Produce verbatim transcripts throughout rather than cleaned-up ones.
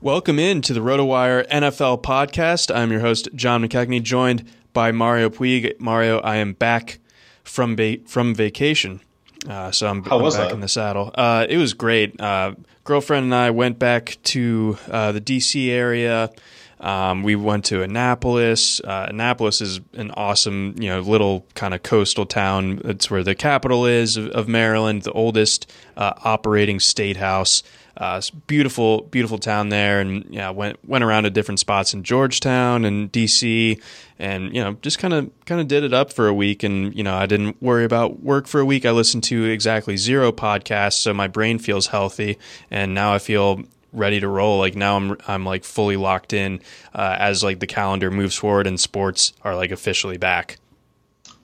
Welcome in to the Rotowire N F L podcast. I'm your host, John McCagney, joined by Mario Puig. Mario, I am back from ba- from vacation, uh, so I'm, I'm back that? in the saddle. Uh, it was great. Uh, girlfriend and I went back to uh, the D C area. Um, we went to Annapolis. Uh, Annapolis is an awesome, you know, little kind of coastal town. It's where the capital is of, of Maryland, the oldest uh, operating state house. Uh, it's beautiful, beautiful town there, and yeah, went went around to different spots in Georgetown and D C, and you know, just kind of kind of did it up for a week. And you know, I didn't worry about work for a week. I listened to exactly zero podcasts, so my brain feels healthy, and now I feel ready to roll. Like now, I'm I'm like fully locked in uh, as like the calendar moves forward and sports are like officially back.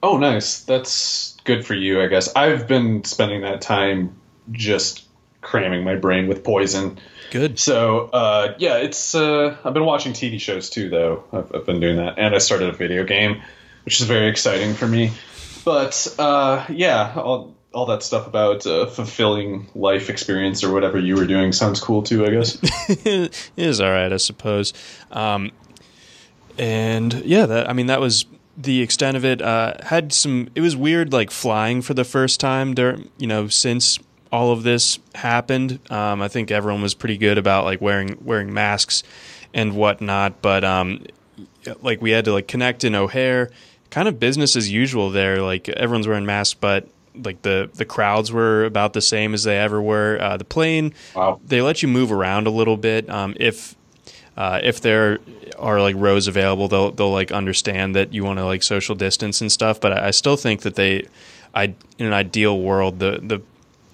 Oh, nice. That's good for you, I guess. I've been spending that time just cramming my brain with poison. Good. So, uh, yeah, it's, uh, I've been watching T V shows too, though. I've, I've been doing that. And I started a video game, which is very exciting for me. But, uh, yeah, all, all that stuff about, uh, fulfilling life experience or whatever you were doing sounds cool too, I guess. It is all right, I suppose. Um, and yeah, that, I mean, that was the extent of it. Uh, had some, it was weird, like flying for the first time during, you know, since all of this happened. Um, I think everyone was pretty good about like wearing wearing masks and whatnot, but um, like we had to like connect in O'Hare, kind of business as usual there. Like everyone's wearing masks, but like the the crowds were about the same as they ever were. Uh, the plane, wow. They let you move around a little bit. Um, if uh, if there are like rows available, they'll they'll like understand that you want to like social distance and stuff. But I, I still think that they, I in an ideal world, the the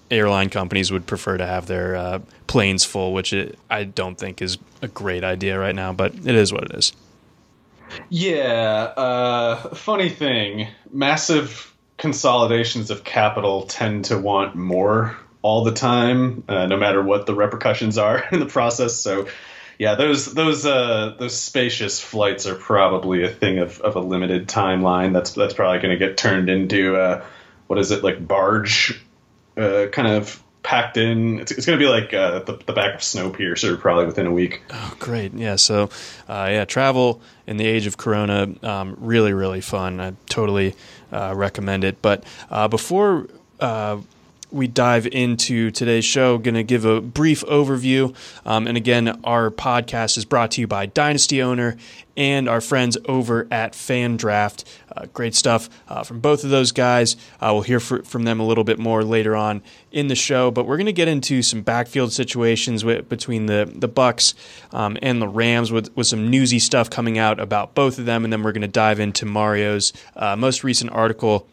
airline companies would prefer to have their uh, planes full, which it, I don't think is a great idea right now, but it is what it is. Yeah. Uh, funny thing, massive consolidations of capital tend to want more all the time, uh, no matter what the repercussions are in the process. So, yeah, those those uh, those spacious flights are probably a thing of, of a limited timeline. That's that's probably going to get turned into uh, what is it like barge uh, kind of. Packed in. It's, it's going to be like uh, the, the back of Snowpiercer, probably within a week. Oh, great! Yeah, so uh, yeah, travel in the age of Corona, um, really, really fun. I totally uh, recommend it. But uh, before uh, we dive into today's show, going to give a brief overview. Um, and again, our podcast is brought to you by Dynasty Owner and our friends over at FanDraft. Uh, great stuff uh, from both of those guys. Uh, we'll hear for, from them a little bit more later on in the show, but we're going to get into some backfield situations with, between the the Bucs um, and the Rams with, with some newsy stuff coming out about both of them, and then we're going to dive into Mario's uh, most recent article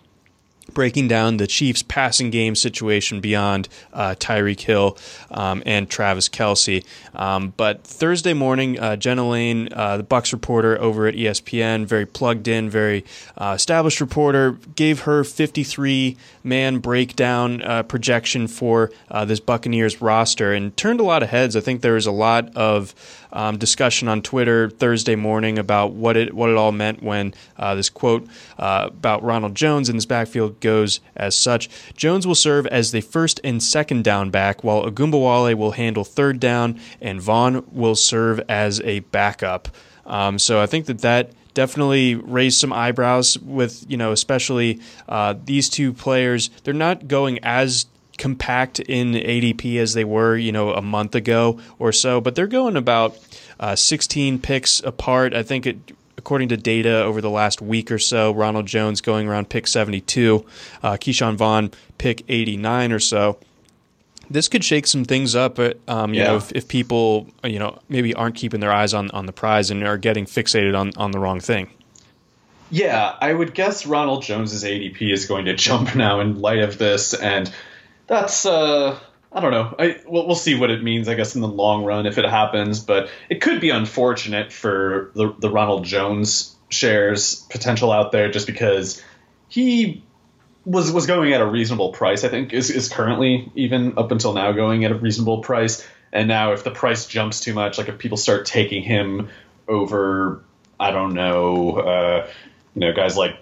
breaking down the Chiefs passing game situation beyond uh, Tyreek Hill um, and Travis Kelce. Um, but Thursday morning, uh, Jenna Laine, uh, the Bucs reporter over at E S P N, very plugged in, very uh, established reporter, gave her fifty-three man breakdown uh, projection for uh, this Buccaneers roster and turned a lot of heads. I think there was a lot of Um, discussion on Twitter Thursday morning about what it what it all meant when uh, this quote uh, about Ronald Jones in this backfield goes as such. Jones will serve as the first and second down back, while Agumbawale will handle third down, and Vaughn will serve as a backup. Um, so I think that that definitely raised some eyebrows with, you know, especially uh, these two players. They're not going as compact in A D P as they were, you know, a month ago or so, but they're going about uh, sixteen picks apart. I think it, according to data over the last week or so, Ronald Jones going around pick seventy-two, uh, Ke'Shawn Vaughn pick eighty-nine or so. This could shake some things up, um, you yeah. know, if, if people, you know, maybe aren't keeping their eyes on, on the prize and are getting fixated on, on the wrong thing. Yeah, I would guess Ronald Jones's A D P is going to jump now in light of this, and That's, uh, I don't know. I, we'll, we'll see what it means, I guess, in the long run if it happens. But it could be unfortunate for the, the Ronald Jones shares potential out there just because he was was going at a reasonable price, I think, is, is currently, even up until now, going at a reasonable price. And now if the price jumps too much, like if people start taking him over, I don't know, uh, you know, guys like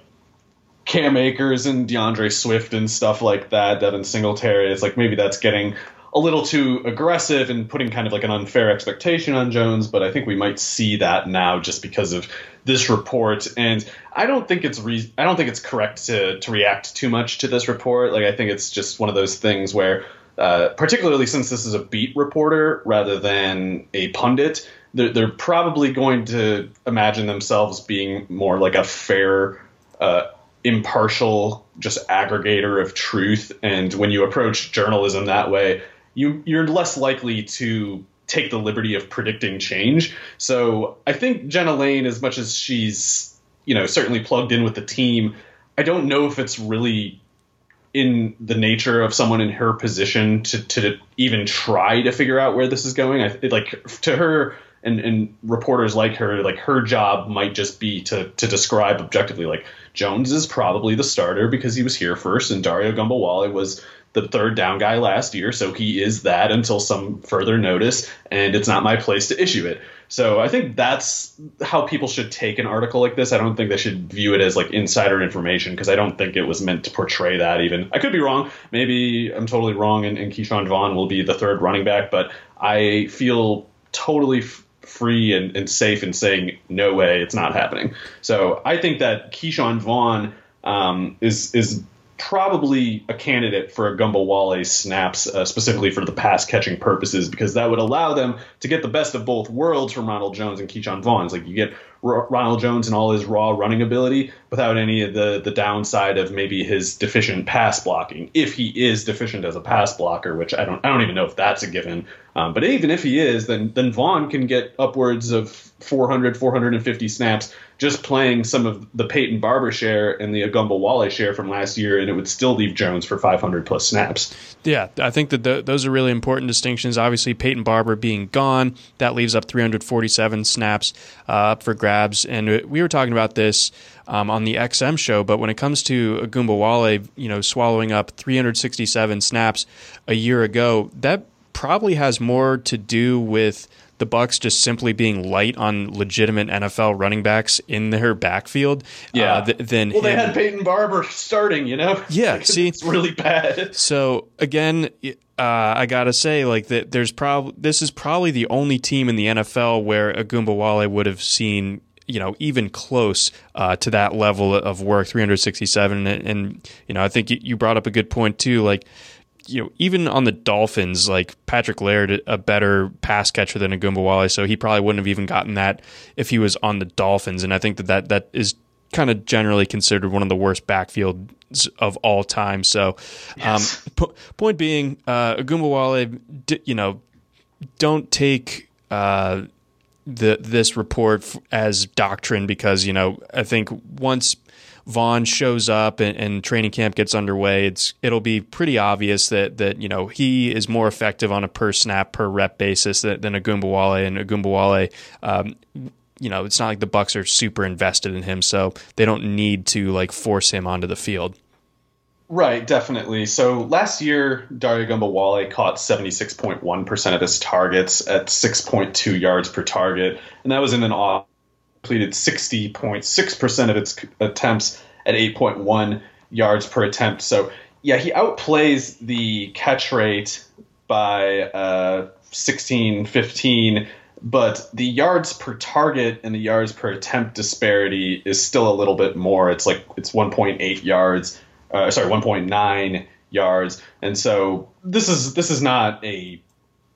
Cam Akers and DeAndre Swift and stuff like that, Devin Singletary, it's like maybe that's getting a little too aggressive and putting kind of like an unfair expectation on Jones, but I think we might see that now just because of this report. And I don't think it's re- I don't think it's correct to, to react too much to this report. Like I think it's just one of those things where, uh, particularly since this is a beat reporter rather than a pundit, they're, they're probably going to imagine themselves being more like a fair uh impartial just aggregator of truth, and when you approach journalism that way, you you're less likely to take the liberty of predicting change. So I think Jenna Laine, as much as she's, you know, certainly plugged in with the team, I don't know if it's really in the nature of someone in her position to to even try to figure out where this is going. I like to her And, and reporters like her, like her job might just be to to describe objectively, like Jones is probably the starter because he was here first, and Dare Ogunbowale was the third down guy last year, so he is that until some further notice, and it's not my place to issue it. So I think that's how people should take an article like this. I don't think they should view it as like insider information because I don't think it was meant to portray that even. I could be wrong. Maybe I'm totally wrong, and, and Ke'Shawn Vaughn will be the third running back, but I feel totally f- free and, and safe in saying, no way, it's not happening. So I think that Ke'Shawn Vaughn um, is is probably a candidate for Agumbawale snaps, uh, specifically for the pass-catching purposes, because that would allow them to get the best of both worlds from Ronald Jones and Ke'Shawn Vaughn. It's like you get R- Ronald Jones and all his raw running ability without any of the, the downside of maybe his deficient pass blocking, if he is deficient as a pass blocker, which I don't I don't even know if that's a given. Um, but even if he is, then then Vaughn can get upwards of four hundred, four hundred fifty snaps just playing some of the Peyton Barber share and the Agumbawale share from last year, and it would still leave Jones for five hundred plus snaps. Yeah, I think that th- those are really important distinctions. Obviously, Peyton Barber being gone, that leaves up three hundred forty-seven snaps uh, up for grabs grabs. And we were talking about this um, on the X M show, but when it comes to Agumbawale, you know, swallowing up three hundred sixty-seven snaps a year ago, that probably has more to do with the Bucs just simply being light on legitimate N F L running backs in their backfield. Yeah. Uh, th- than well, him. They had Peyton Barber starting, you know? Yeah. See, it's really bad. So again, it, Uh, I gotta say, like that, there's probably this is probably the only team in the N F L where Agumbawale would have seen, you know, even close uh, to that level of work, three hundred sixty-seven, and, and you know, I think you brought up a good point too, like. You know, even on the Dolphins, like Patrick Laird, a better pass catcher than Agumbawale, so he probably wouldn't have even gotten that if he was on the Dolphins. And I think that that, that is kind of generally considered one of the worst backfields of all time. So, yes. um, po- point being, uh, Agumbawale, d- you know, don't take uh, the this report f- as doctrine because, you know, I think once Vaughn shows up and, and training camp gets underway, it's it'll be pretty obvious that that you know he is more effective on a per snap per rep basis than, than Agumbawale, and Agumbawale, um, you know, it's not like the Bucs are super invested in him, so they don't need to like force him onto the field. Right, definitely. So last year, Dare Ogunbowale caught seventy-six point one percent of his targets at six point two yards per target, and that was in an off. Completed sixty point six percent of its attempts at eight point one yards per attempt. So, yeah, he outplays the catch rate by uh, sixteen, fifteen, but the yards per target and the yards per attempt disparity is still a little bit more. It's like it's one point eight yards, uh, sorry, one point nine yards. And so this is this is not a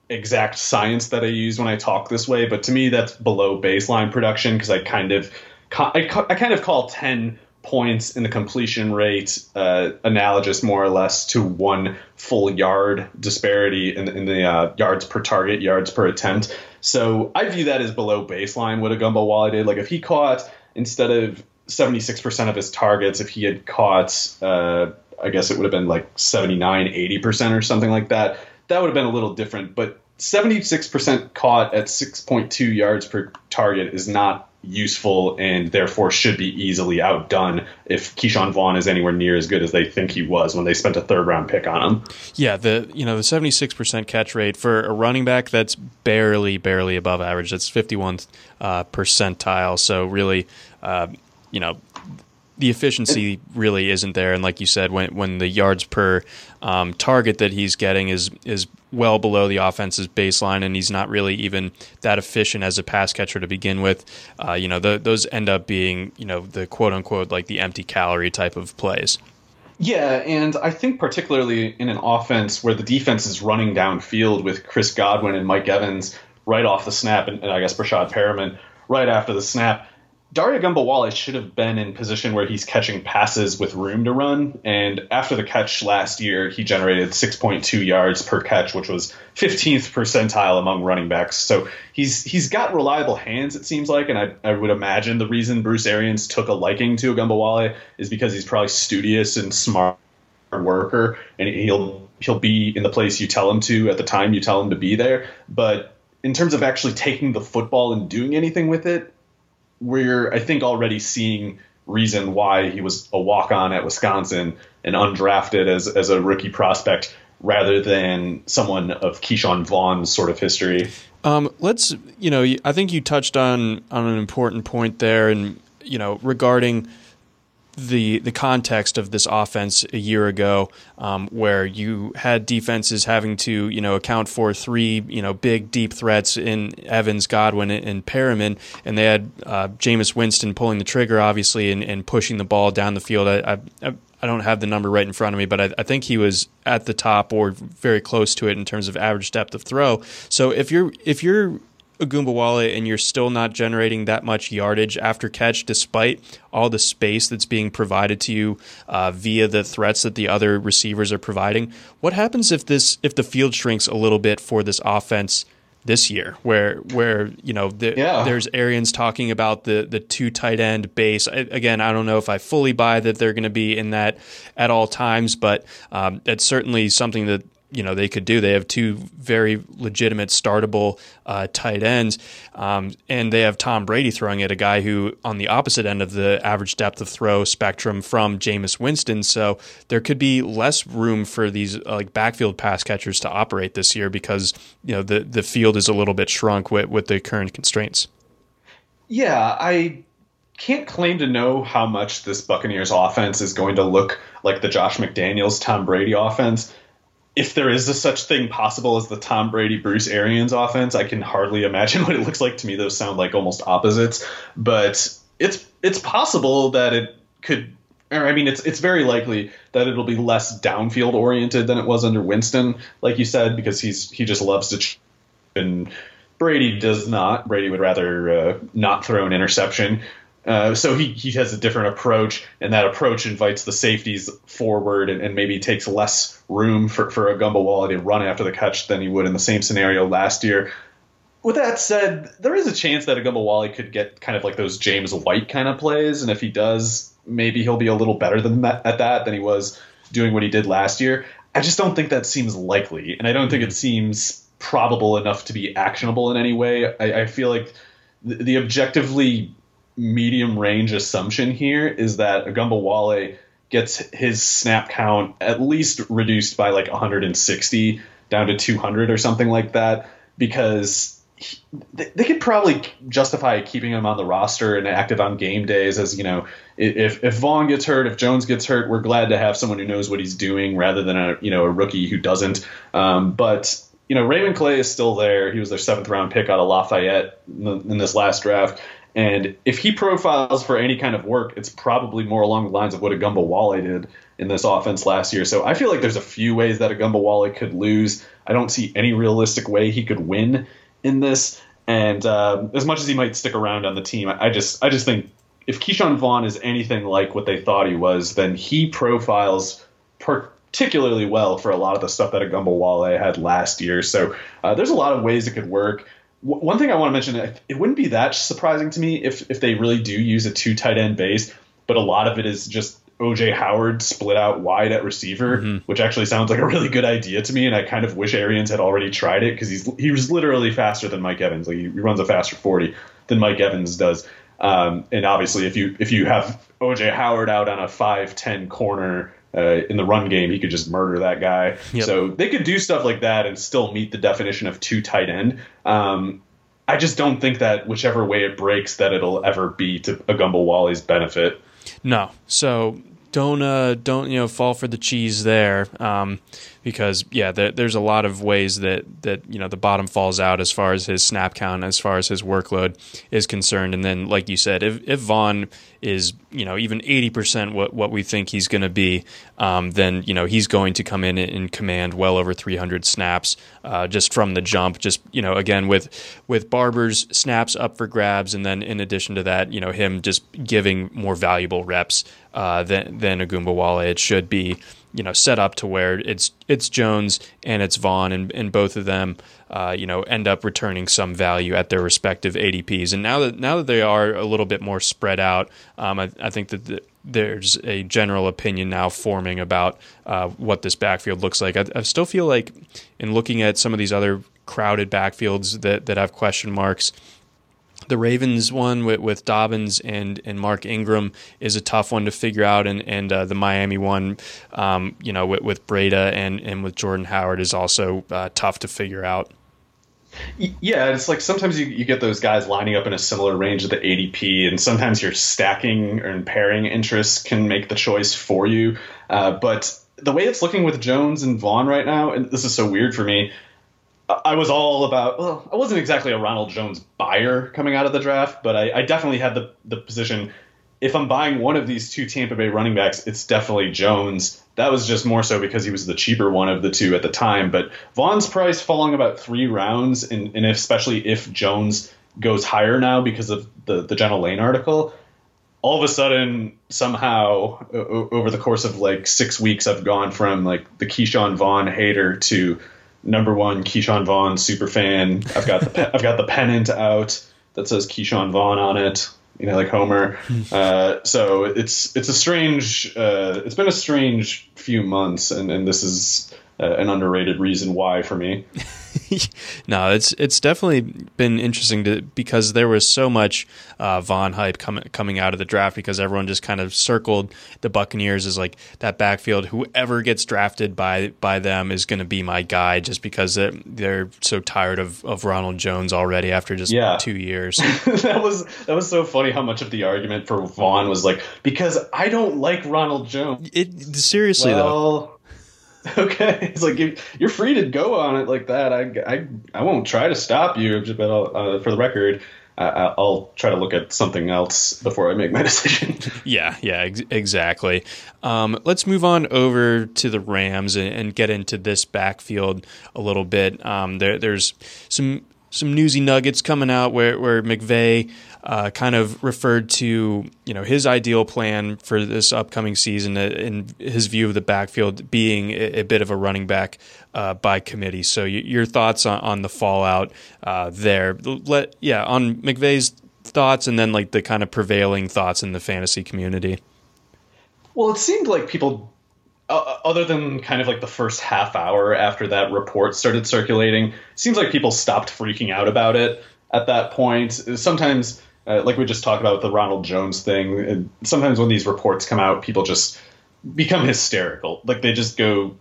exact science that I use when I talk this way, but to me that's below baseline production because I kind of I kind of call ten points in the completion rate uh, analogous more or less to one full yard disparity in, in the uh, yards per target, yards per attempt. So I view that as below baseline what Agumbawale did. Like if he caught instead of seventy-six percent of his targets, if he had caught, uh, I guess it would have been like seventy-nine, eighty percent or something like that. That would have been a little different, but seventy-six percent caught at six point two yards per target is not useful and therefore should be easily outdone if Ke'Shawn Vaughn is anywhere near as good as they think he was when they spent a third round pick on him. Yeah, the you know the seventy-six percent catch rate for a running back, that's barely, barely above average. That's fifty-first uh, percentile, so really, uh, you know, the efficiency really isn't there, and like you said, when when the yards per um, target that he's getting is is well below the offense's baseline, and he's not really even that efficient as a pass catcher to begin with. Uh, you know, the, those end up being you know the quote unquote like the empty calorie type of plays. Yeah, and I think particularly in an offense where the defense is running downfield with Chris Godwin and Mike Evans right off the snap, and, and I guess Breshad Perriman right after the snap. Dare Ogunbowale should have been in position where he's catching passes with room to run. And after the catch last year, he generated six point two yards per catch, which was fifteenth percentile among running backs. So he's he's got reliable hands, it seems like. And I, I would imagine the reason Bruce Arians took a liking to Ogunbowale is because he's probably studious and smart worker. And he'll he'll be in the place you tell him to at the time you tell him to be there. But in terms of actually taking the football and doing anything with it, we're, I think, already seeing reason why he was a walk-on at Wisconsin and undrafted as as a rookie prospect rather than someone of Ke'Shawn Vaughn's sort of history. Um, let's, you know, I think you touched on on an important point there, and you know, regarding the the context of this offense a year ago, um, where you had defenses having to, you know, account for three, you know, big deep threats in Evans, Godwin, and Perriman, and they had uh, Jameis Winston pulling the trigger, obviously, and, and pushing the ball down the field. I, I I don't have the number right in front of me, but I, I think he was at the top or very close to it in terms of average depth of throw. So if you're if you're Agumbawale and you're still not generating that much yardage after catch despite all the space that's being provided to you uh, via the threats that the other receivers are providing, what happens if this if the field shrinks a little bit for this offense this year where where you know the, yeah. There's Arians talking about the the two tight end base. I, again I don't know if I fully buy that they're going to be in that at all times, but um, it's certainly something that you know, they could do. They have two very legitimate startable uh, tight ends, um, and they have Tom Brady throwing at a guy who on the opposite end of the average depth of throw spectrum from Jameis Winston. So there could be less room for these uh, like backfield pass catchers to operate this year because, you know, the the field is a little bit shrunk with, with the current constraints. Yeah, I can't claim to know how much this Buccaneers offense is going to look like the Josh McDaniels, Tom Brady offense. If there is a such thing possible as the Tom Brady, Bruce Arians offense, I can hardly imagine what it looks like. To me, those sound like almost opposites, but it's it's possible that it could, or I mean, it's it's very likely that it'll be less downfield oriented than it was under Winston, like you said, because he's he just loves to ch- and Brady does not. Brady would rather uh, not throw an interception. Uh, so he, he has a different approach, and that approach invites the safeties forward and, and maybe takes less room for, for Agumbawale to run after the catch than he would in the same scenario last year. With that said, there is a chance that Agumbawale could get kind of like those James White kind of plays, and if he does, maybe he'll be a little better than that, at that than he was doing what he did last year. I just don't think that seems likely, and I don't think it seems probable enough to be actionable in any way. I, I feel like the, the objectively medium range assumption here is that Agumbawale gets his snap count at least reduced by like one hundred sixty down to two hundred or something like that, because he, they, they could probably justify keeping him on the roster and active on game days as, you know, if, if Vaughn gets hurt, if Jones gets hurt, we're glad to have someone who knows what he's doing rather than a, you know, a rookie who doesn't. Um, but, you know, Raymond Clay is still there. He was their seventh round pick out of Lafayette in, the, in this last draft. And if he profiles for any kind of work, it's probably more along the lines of what Agumbawale did in this offense last year. So I feel like there's a few ways that Agumbawale could lose. I don't see any realistic way he could win in this. And uh, as much as he might stick around on the team, I just I just think if Ke'Shawn Vaughn is anything like what they thought he was, then he profiles particularly well for a lot of the stuff that Agumbawale had last year. So uh, there's a lot of ways it could work. One thing I want to mention, it wouldn't be that surprising to me if, if they really do use a two tight end base, but a lot of it is just O J Howard split out wide at receiver, mm-hmm. which actually sounds like a really good idea to me. And I kind of wish Arians had already tried it because he's he was literally faster than Mike Evans. Like he runs a faster forty than Mike Evans does. Um, and obviously, if you if you have O J Howard out on a five ten corner Uh, in the run game, he could just murder that guy. Yep. So they could do stuff like that and still meet the definition of two tight end. Um, I just don't think that whichever way it breaks that it'll ever be to Agumbawale's benefit. No. So don't uh, don't you know fall for the cheese there, um, because yeah, there, there's a lot of ways that that you know the bottom falls out as far as his snap count, as far as his workload is concerned. And then, like you said, if if Vaughn is you know even eighty percent what what we think he's going to be, um, then you know he's going to come in and command well over three hundred snaps uh, just from the jump. Just you know again with with Barber's snaps up for grabs, and then in addition to that, you know him just giving more valuable reps uh, than. than Than Agumbawale. It should be, you know, set up to where it's it's Jones and it's Vaughn, and, and both of them, uh, you know, end up returning some value at their respective A D Ps. And now that now that they are a little bit more spread out, um, I, I think that the, there's a general opinion now forming about uh, what this backfield looks like. I, I still feel like, in looking at some of these other crowded backfields that that have question marks. The Ravens one with, with Dobbins and, and Mark Ingram is a tough one to figure out, and and uh, the Miami one, um, you know, with, with Breda and, and with Jordan Howard is also uh, tough to figure out. Yeah, it's like sometimes you, you get those guys lining up in a similar range of the A D P, and sometimes your stacking or pairing interests can make the choice for you. Uh, but the way it's looking with Jones and Vaughn right now, and this is so weird for me. I was all about, well, I wasn't exactly a Ronald Jones buyer coming out of the draft, but I, I definitely had the, the position, if I'm buying one of these two Tampa Bay running backs, it's definitely Jones. That was just more so because he was the cheaper one of the two at the time. But Vaughn's price falling about three rounds, and, and especially if Jones goes higher now because of the, the Jenna Laine article, all of a sudden, somehow, o- over the course of like six weeks, I've gone from like the Ke'Shawn Vaughn hater to number one Ke'Shawn Vaughn superfan. I've got the pe- I've got the pennant out that says Ke'Shawn Vaughn on it. You know, like Homer. Uh, so it's it's a strange. Uh, it's been a strange few months, and, and this is uh, an underrated reason why for me. No, it's it's definitely been interesting to, because there was so much uh, Vaughn hype coming coming out of the draft, because everyone just kind of circled the Buccaneers as like that backfield. Whoever gets drafted by by them is going to be my guy, just because they're, they're so tired of, of Ronald Jones already after just yeah. two years. that was that was so funny how much of the argument for Vaughn was like, because I don't like Ronald Jones. It seriously well, though. Okay, it's like you're free to go on it like that. I, I, I won't try to stop you, but I'll, uh, for the record, I, I'll try to look at something else before I make my decision. Yeah, yeah, ex- exactly. Um, let's move on over to the Rams and, and get into this backfield a little bit. Um, there, there's some some newsy nuggets coming out where where McVay uh, kind of referred to, you know, his ideal plan for this upcoming season in his view of the backfield being a bit of a running back uh, by committee. So your thoughts on, on the fallout uh, there? Let yeah on McVay's thoughts, and then like the kind of prevailing thoughts in the fantasy community. Well, it seemed like people, Uh, other than kind of like the first half hour after that report started circulating, seems like people stopped freaking out about it at that point. Sometimes, uh, like we just talked about with the Ronald Jones thing, sometimes when these reports come out, people just become hysterical. Like they just go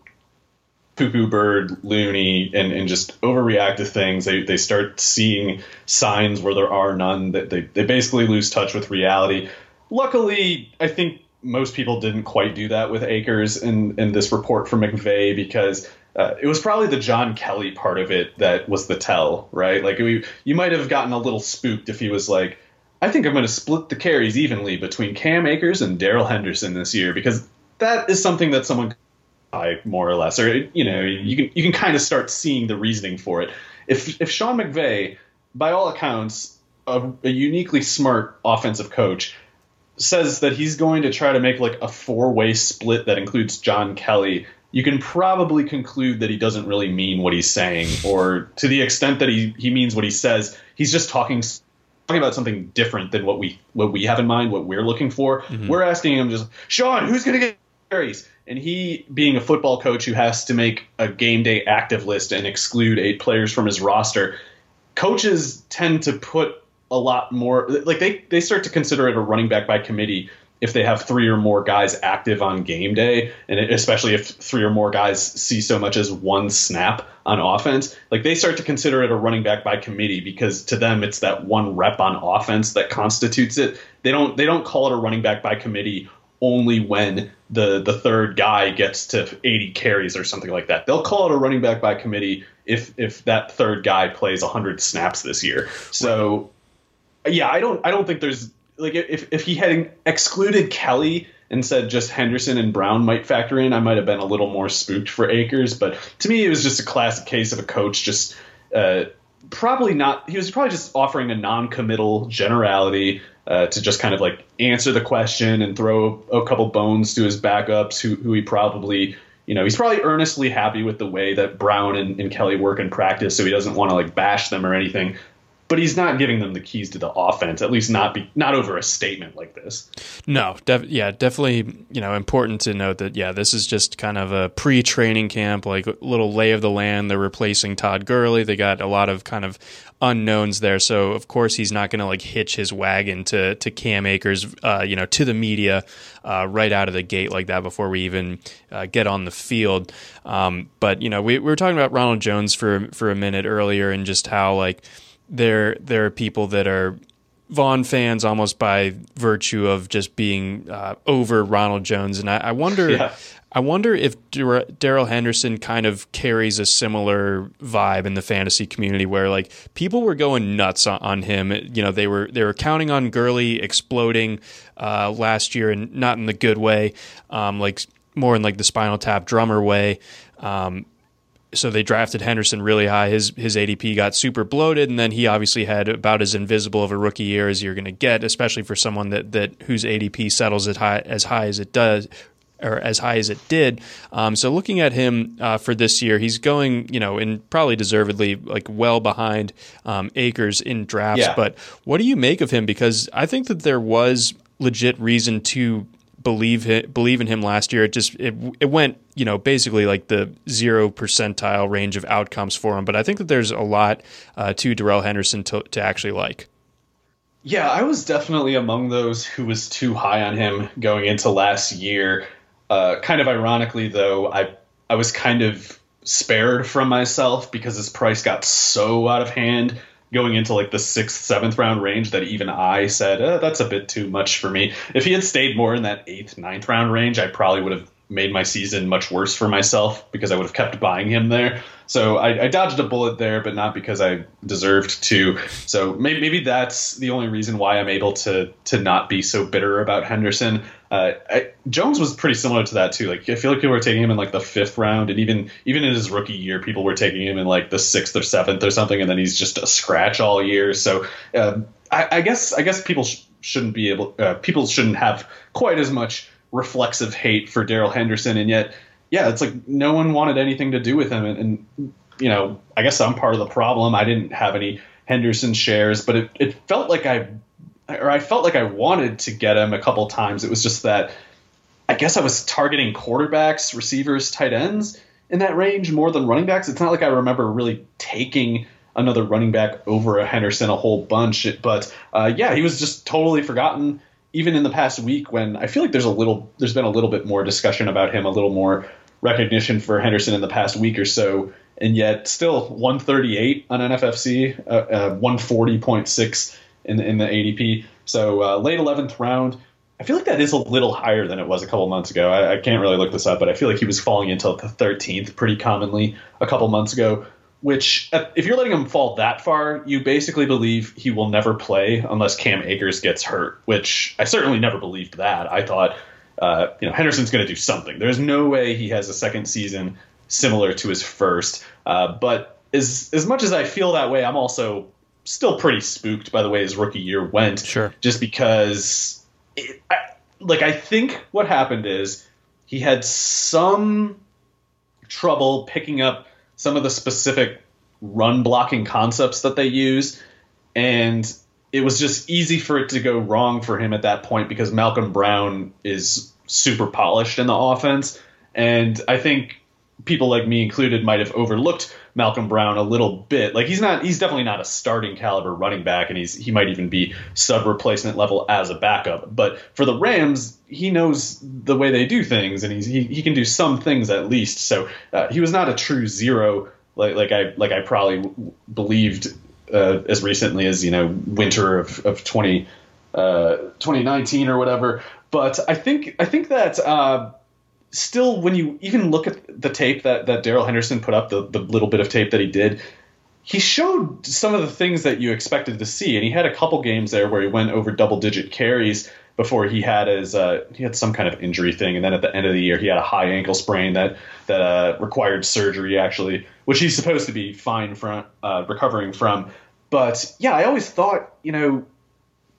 poo-poo bird loony and, and just overreact to things. They they start seeing signs where there are none. That they, they basically lose touch with reality. Luckily, I think most people didn't quite do that with Akers in, in this report from McVay, because uh, it was probably the John Kelly part of it that was the tell, right? Like we, you might have gotten a little spooked if he was like, I think I'm going to split the carries evenly between Cam Akers and Darrell Henderson this year, because that is something that someone could buy more or less, or, you know, you can, you can kind of start seeing the reasoning for it. If, if Sean McVay, by all accounts, a, a uniquely smart offensive coach, says that he's going to try to make like a four-way split that includes John Kelly, you can probably conclude that he doesn't really mean what he's saying, or to the extent that he, he means what he says, he's just talking talking about something different than what we what we have in mind, what we're looking for. Mm-hmm. We're asking him just, Sean, who's going to get carries? And he, being a football coach who has to make a game day active list and exclude eight players from his roster, coaches tend to put a lot more, like they, they start to consider it a running back by committee if they have three or more guys active on game day, and it, especially if three or more guys see so much as one snap on offense. Like they start to consider it a running back by committee because to them it's that one rep on offense that constitutes it. They don't they don't call it a running back by committee only when the the third guy gets to eighty carries or something like that. They'll call it a running back by committee if if that third guy plays one hundred snaps this year. So yeah, I don't I don't think there's like if, if he had excluded Kelly and said just Henderson and Brown might factor in, I might have been a little more spooked for Akers. But to me, it was just a classic case of a coach just uh, probably not. He was probably just offering a non-committal generality uh, to just kind of like answer the question and throw a couple bones to his backups who, who he probably, you know, he's probably earnestly happy with the way that Brown and, and Kelly work in practice. So he doesn't want to like bash them or anything. But he's not giving them the keys to the offense, at least not be, not over a statement like this. No, def, yeah, definitely, you know, important to note that, yeah, this is just kind of a pre-training camp, like little lay of the land. They're replacing Todd Gurley. They got a lot of kind of unknowns there. So, of course, he's not going to like hitch his wagon to, to Cam Akers, uh, you know, to the media uh, right out of the gate like that before we even uh, get on the field. Um, but, you know, we, we were talking about Ronald Jones for for a minute earlier and just how like, There, there are people that are Vaughn fans almost by virtue of just being uh, over Ronald Jones, and I, I wonder, yeah. I wonder if Darrell Henderson kind of carries a similar vibe in the fantasy community, where like people were going nuts on, on him. You know, they were they were counting on Gurley exploding uh, last year, and not in the good way, um, like more in like the Spinal Tap drummer way. Um, So they drafted Henderson really high. His his A D P got super bloated, and then he obviously had about as invisible of a rookie year as you're going to get, especially for someone that that whose A D P settles at high, as high as it does, or as high as it did. Um, so looking at him uh, for this year, he's going, you know, and probably deservedly like well behind um, Akers in drafts. Yeah. But what do you make of him? Because I think that there was legit reason to believe him, believe in him last year. It just it it went, you know, basically like the zero percentile range of outcomes for him. But I think that there's a lot uh, to Darrell Henderson to, to actually like. Yeah, I was definitely among those who was too high on him going into last year. Uh, kind of ironically, though, I I was kind of spared from myself because his price got so out of hand going into like the sixth, seventh round range that even I said, eh, that's a bit too much for me. If he had stayed more in that eighth, ninth round range, I probably would have made my season much worse for myself because I would have kept buying him there. So I, I dodged a bullet there, but not because I deserved to. So maybe, maybe that's the only reason why I'm able to to not be so bitter about Henderson. Uh, I, Jones was pretty similar to that too. Like I feel like people were taking him in like the fifth round, and even even in his rookie year, people were taking him in like the sixth or seventh or something, and then he's just a scratch all year. So uh, I, I guess I guess people sh- shouldn't be able uh, people shouldn't have quite as much reflexive hate for Darrell Henderson, and yet, yeah, it's like no one wanted anything to do with him, and, and you know, I guess I'm part of the problem. I didn't have any Henderson shares, but it, it felt like I, or I felt like I wanted to get him a couple times. It was just that I guess I was targeting quarterbacks, receivers, tight ends in that range more than running backs. It's not like I remember really taking another running back over a Henderson a whole bunch, but uh, yeah, he was just totally forgotten. Even in the past week, when I feel like there's a little, there's been a little bit more discussion about him, a little more recognition for Henderson in the past week or so, and yet still one thirty-eight on N F F C, uh, uh, one forty point six in, in the A D P. So uh, late eleventh round, I feel like that is a little higher than it was a couple months ago. I, I can't really look this up, but I feel like he was falling into the thirteenth pretty commonly a couple months ago, which if you're letting him fall that far, you basically believe he will never play unless Cam Akers gets hurt, which I certainly never believed that. I thought, uh, you know, Henderson's going to do something. There's no way he has a second season similar to his first. Uh, but as, as much as I feel that way, I'm also still pretty spooked by the way his rookie year went. Sure. Just because, it, I, like, I think what happened is he had some trouble picking up some of the specific run blocking concepts that they use. And it was just easy for it to go wrong for him at that point because Malcolm Brown is super polished in the offense. And I think people like me included might have overlooked Malcolm Brown a little bit. Like he's not, he's definitely not a starting caliber running back, and he's, he might even be sub replacement level as a backup. But for the Rams, he knows the way they do things, and he's, he, he can do some things at least. So uh, he was not a true zero. Like, like I, like I probably w- believed uh, as recently as, you know, winter of, of twenty, uh, twenty nineteen or whatever. But I think, I think that, uh, still, when you even look at the tape that, that Darrell Henderson put up, the, the little bit of tape that he did, he showed some of the things that you expected to see. And he had a couple games there where he went over double-digit carries before he had his uh, he had some kind of injury thing. And then at the end of the year, he had a high ankle sprain that that uh, required surgery, actually, which he's supposed to be fine from uh, recovering from. But yeah, I always thought, you know,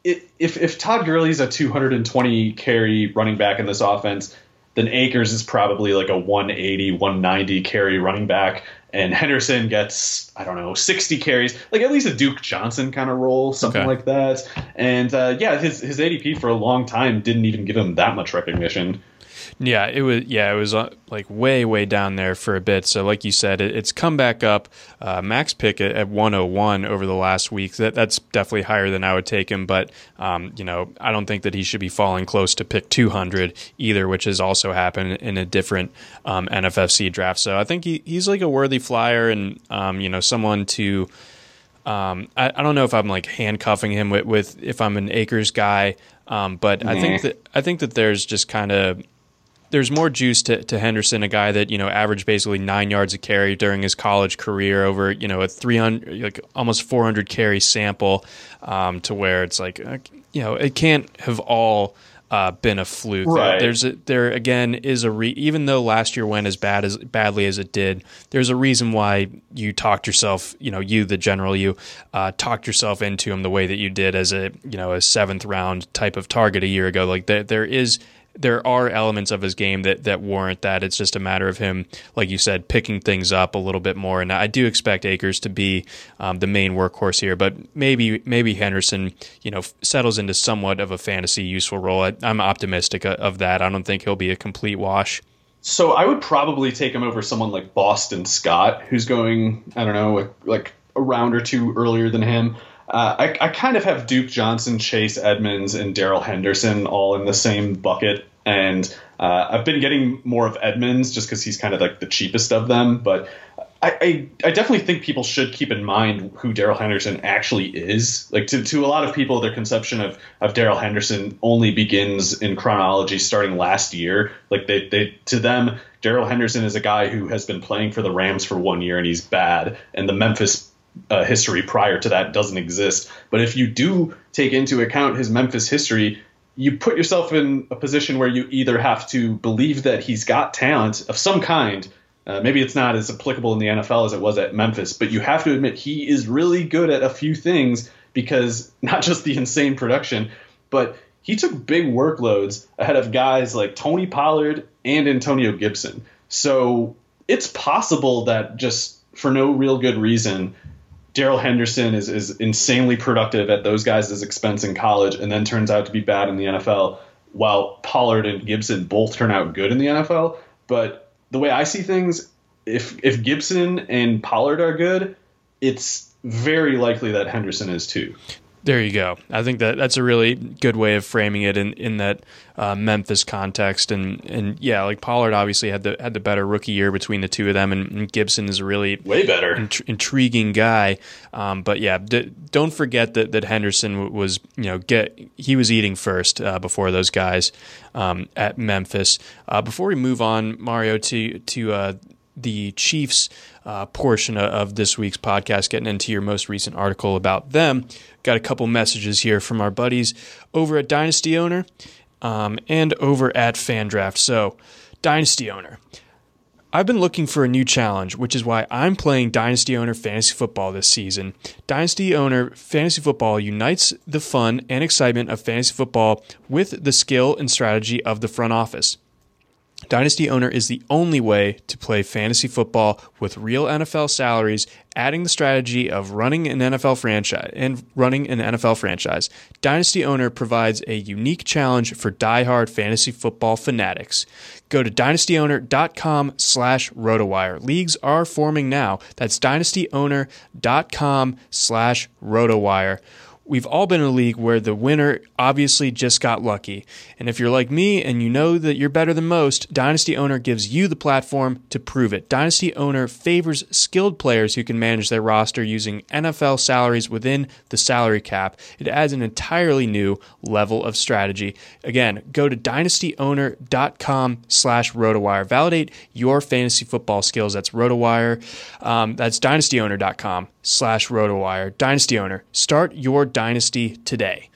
it, if if Todd Gurley's a two hundred twenty carry running back in this offense, then Akers is probably like a one eighty, one ninety carry running back, and Henderson gets, I don't know, sixty carries, like at least a Duke Johnson kind of role, something okay. like that. And uh, yeah, his his A D P for a long time didn't even give him that much recognition. Yeah, it was. Yeah, it was uh, like way, way down there for a bit. So, like you said, it, it's come back up. Uh, Max pick at, at one oh one over the last week. That that's definitely higher than I would take him. But um, you know, I don't think that he should be falling close to pick two hundred either, which has also happened in a different um, N F F C draft. So I think he, he's like a worthy flyer, and um, you know, someone to. Um, I, I don't know if I'm like handcuffing him with, with if I'm an Akers guy, um, but mm-hmm. I think that I think that there's just kind of. There's more juice to, to Henderson, a guy that, you know, averaged basically nine yards a carry during his college career over, you know, a three hundred, like almost four hundred carry sample, um, to where it's like, you know, it can't have all uh, been a fluke. Right. There's a, there again is a re- even though last year went as bad as badly as it did, there's a reason why you talked yourself, you know, you the general you uh, talked yourself into him the way that you did as a, you know, a seventh round type of target a year ago. Like there there is. there are elements of his game that, that warrant that. It's just a matter of him, like you said, picking things up a little bit more. And I do expect Akers to be um, the main workhorse here, but maybe maybe Henderson, you know, settles into somewhat of a fantasy useful role. I, I'm optimistic of that. I don't think he'll be a complete wash. So I would probably take him over someone like Boston Scott, who's going, I don't know, like, like a round or two earlier than him. Uh, I, I kind of have Duke Johnson, Chase Edmonds, and Darrell Henderson all in the same bucket. And uh, I've been getting more of Edmonds just because he's kind of like the cheapest of them. But I, I, I definitely think people should keep in mind who Darrell Henderson actually is. Like to, to a lot of people, their conception of, of Darrell Henderson only begins in chronology starting last year. Like they, they to them, Darrell Henderson is a guy who has been playing for the Rams for one year and he's bad. And the Memphis Uh, history prior to that doesn't exist. But if you do take into account his Memphis history, you put yourself in a position where you either have to believe that he's got talent of some kind. Uh, maybe it's not as applicable in the N F L as it was at Memphis, but you have to admit he is really good at a few things, because not just the insane production, but he took big workloads ahead of guys like Tony Pollard and Antonio Gibson. So it's possible that just for no real good reason, Darrell Henderson is, is insanely productive at those guys' expense in college and then turns out to be bad in the N F L, while Pollard and Gibson both turn out good in the N F L. But the way I see things, if if Gibson and Pollard are good, it's very likely that Henderson is too. There you go. I think that that's a really good way of framing it in, in that uh, Memphis context. And, and yeah, like Pollard obviously had the had the better rookie year between the two of them, and, and Gibson is a really way better int- intriguing guy. Um, but yeah, d- don't forget that that Henderson was, you know, get he was eating first uh, before those guys um, at Memphis. Uh, before we move on, Mario, to to uh, the Chiefs uh, portion of this week's podcast, getting into your most recent article about them. Got a couple messages here from our buddies over at Dynasty Owner um, and over at FanDraft. So, Dynasty Owner. I've been looking for a new challenge, which is why I'm playing Dynasty Owner Fantasy Football this season. Dynasty Owner Fantasy Football unites the fun and excitement of fantasy football with the skill and strategy of the front office. Dynasty Owner is the only way to play fantasy football with real N F L salaries, adding the strategy of running an N F L franchise and running an N F L franchise. Dynasty Owner provides a unique challenge for diehard fantasy football fanatics. Go to dynasty owner dot com slash rotowire. Leagues are forming now. That's dynasty owner dot com slash rotowire. We've all been in a league where the winner obviously just got lucky. And if you're like me and you know that you're better than most, Dynasty Owner gives you the platform to prove it. Dynasty Owner favors skilled players who can manage their roster using N F L salaries within the salary cap. It adds an entirely new level of strategy. Again, go to dynasty owner dot com slash rotowire. Validate your fantasy football skills. That's Rotowire. Um, that's dynasty owner dot com slash rotowire. Dynasty Owner. Start your Dynasty today.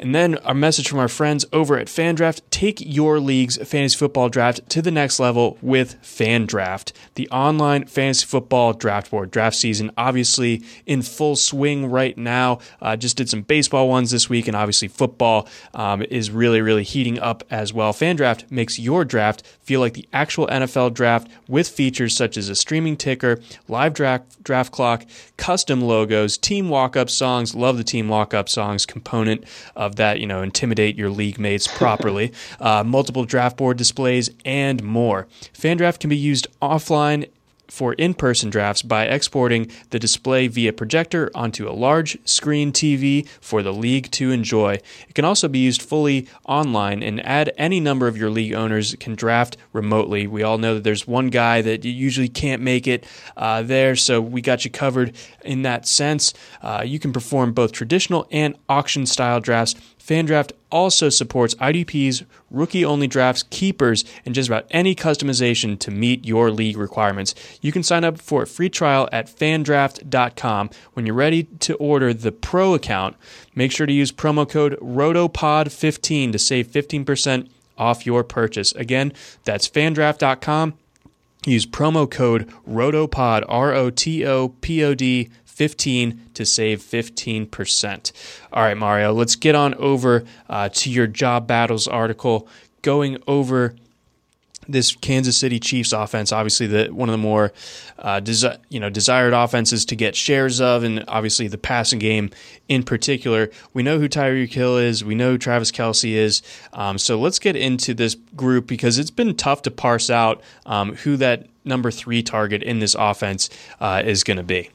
And then our message from our friends over at FanDraft. Take your league's fantasy football draft to the next level with FanDraft, the online fantasy football draft board. Draft season obviously in full swing right now. Uh, just did some baseball ones this week, and obviously football um, is really, really heating up as well. FanDraft makes your draft feel like the actual N F L draft with features such as a streaming ticker, live draft, draft clock, custom logos, team walk-up songs. Love the team walk-up songs component of that, you know, intimidate your league mates properly, uh, multiple draft board displays, and more. FanDraft can be used offline for in-person drafts by exporting the display via projector onto a large screen T V for the league to enjoy. It can also be used fully online, and add any number of your league owners can draft remotely. We all know that there's one guy that usually can't make it uh, there, so we got you covered in that sense. Uh, you can perform both traditional and auction-style drafts. FanDraft also supports I D Ps, rookie-only drafts, keepers, and just about any customization to meet your league requirements. You can sign up for a free trial at fan draft dot com. When you're ready to order the Pro account, make sure to use promo code rotopod fifteen to save fifteen percent off your purchase. Again, that's fan draft dot com. Use promo code ROTOPOD, R O T O P O D, fifteen to save fifteen percent. All right, Mario, let's get on over uh, to your job battles article. going over this Kansas City Chiefs offense, obviously the one of the more uh, desi- you know desired offenses to get shares of, and obviously the passing game in particular. We know who Tyreek Hill is. We know who Travis Kelce is. Um, so let's get into this group, because it's been tough to parse out um, who that number three target in this offense uh, is going to be.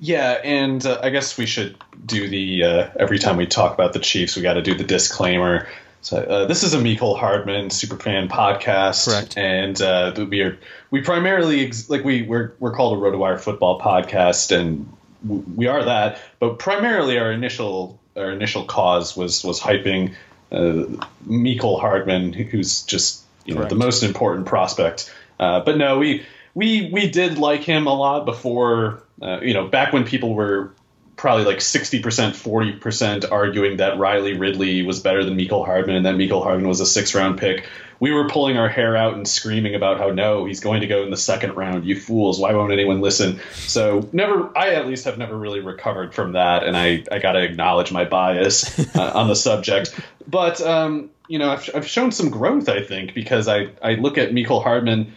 Yeah, and uh, I guess we should do the uh, every time we talk about the Chiefs, we got to do the disclaimer. So uh, this is a Mecole Hardman Superfan podcast. Correct. And uh, we are we primarily ex- like we we're we're called a Rotowire football podcast, and w- we are that. But primarily, our initial our initial cause was was hyping uh, Mecole Hardman, who's just you know Correct. the most important prospect. Uh, but no, we we we did like him a lot before. Uh, you know, back when people were probably like sixty percent, forty percent arguing that Riley Ridley was better than Mecole Hardman and that Mecole Hardman was a six-round pick, we were pulling our hair out and screaming about how, no, he's going to go in the second round. You fools. Why won't anyone listen? So never, I at least have never really recovered from that, and I, I got to acknowledge my bias uh, on the subject. But, um, you know, I've, I've shown some growth, I think, because I, I look at Mecole Hardman,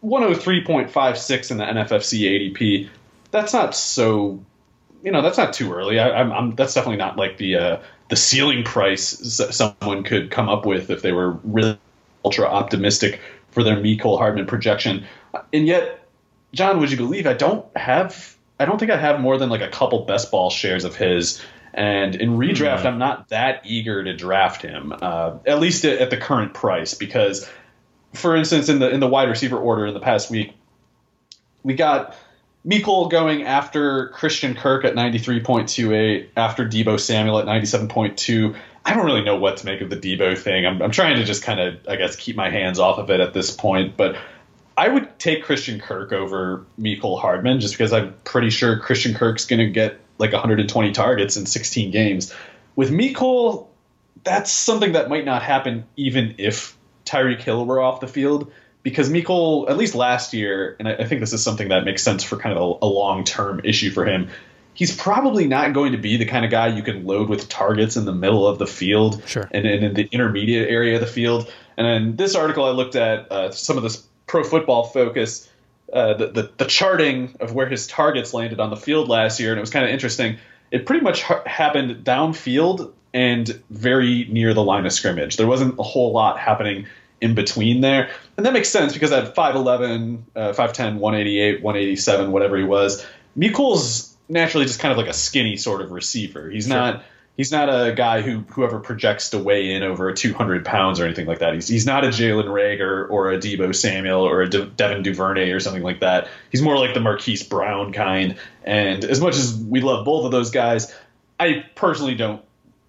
one oh three point five six in the N F F C A D P. That's not so... You know, that's not too early. I, I'm, I'm that's definitely not like the uh, the ceiling price someone could come up with if they were really ultra optimistic for their Mecole Hardman projection. And yet, John, would you believe I don't have I don't think I have more than like a couple best ball shares of his. And in redraft, mm-hmm. I'm not that eager to draft him, uh, at least at, at the current price, because, for instance, in the in the wide receiver order in the past week, we got Mecole going after Christian Kirk at ninety-three point two eight, after Deebo Samuel at ninety-seven point two. I don't really know what to make of the Deebo thing. I'm, I'm trying to just kind of, I guess, keep my hands off of it at this point. But I would take Christian Kirk over Mecole Hardman just because I'm pretty sure Christian Kirk's going to get like one hundred twenty targets in sixteen games. With Mecole, that's something that might not happen even if Tyreek Hill were off the field. Because Mecole, at least last year, and I think this is something that makes sense for kind of a, a long-term issue for him, he's probably not going to be the kind of guy you can load with targets in the middle of the field sure. and, and in the intermediate area of the field. And then this article I looked at, uh, some of this Pro Football Focus, uh, the, the, the charting of where his targets landed on the field last year, and it was kind of interesting. It pretty much ha- happened downfield and very near the line of scrimmage. There wasn't a whole lot happening in between there. And that makes sense because at five eleven, uh, five ten, one eighty-eight, one eighty-seven, whatever he was, Mecole's naturally just kind of like a skinny sort of receiver. He's sure. not he's not a guy who whoever projects to weigh in over two hundred pounds or anything like that. He's he's not a Jalen Reagor or a Deebo Samuel or a De- Devin Duvernay or something like that. He's more like the Marquise Brown kind. And as much as we love both of those guys, I personally don't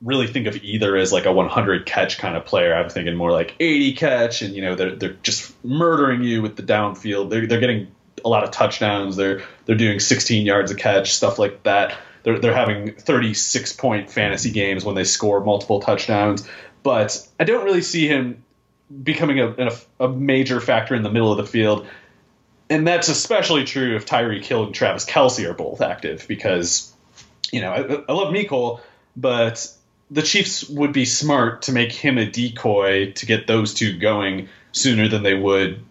really think of either as like a one hundred catch kind of player. I'm thinking more like eighty catch, and you know they're they're just murdering you with the downfield. They're they're getting a lot of touchdowns. They're they're doing sixteen yards a catch, stuff like that. They're they're having thirty-six point fantasy games when they score multiple touchdowns. But I don't really see him becoming a a, a major factor in the middle of the field. And that's especially true if Tyreek Hill and Travis Kelce are both active, because you know I, I love Mecole, but the Chiefs would be smart to make him a decoy to get those two going sooner than they would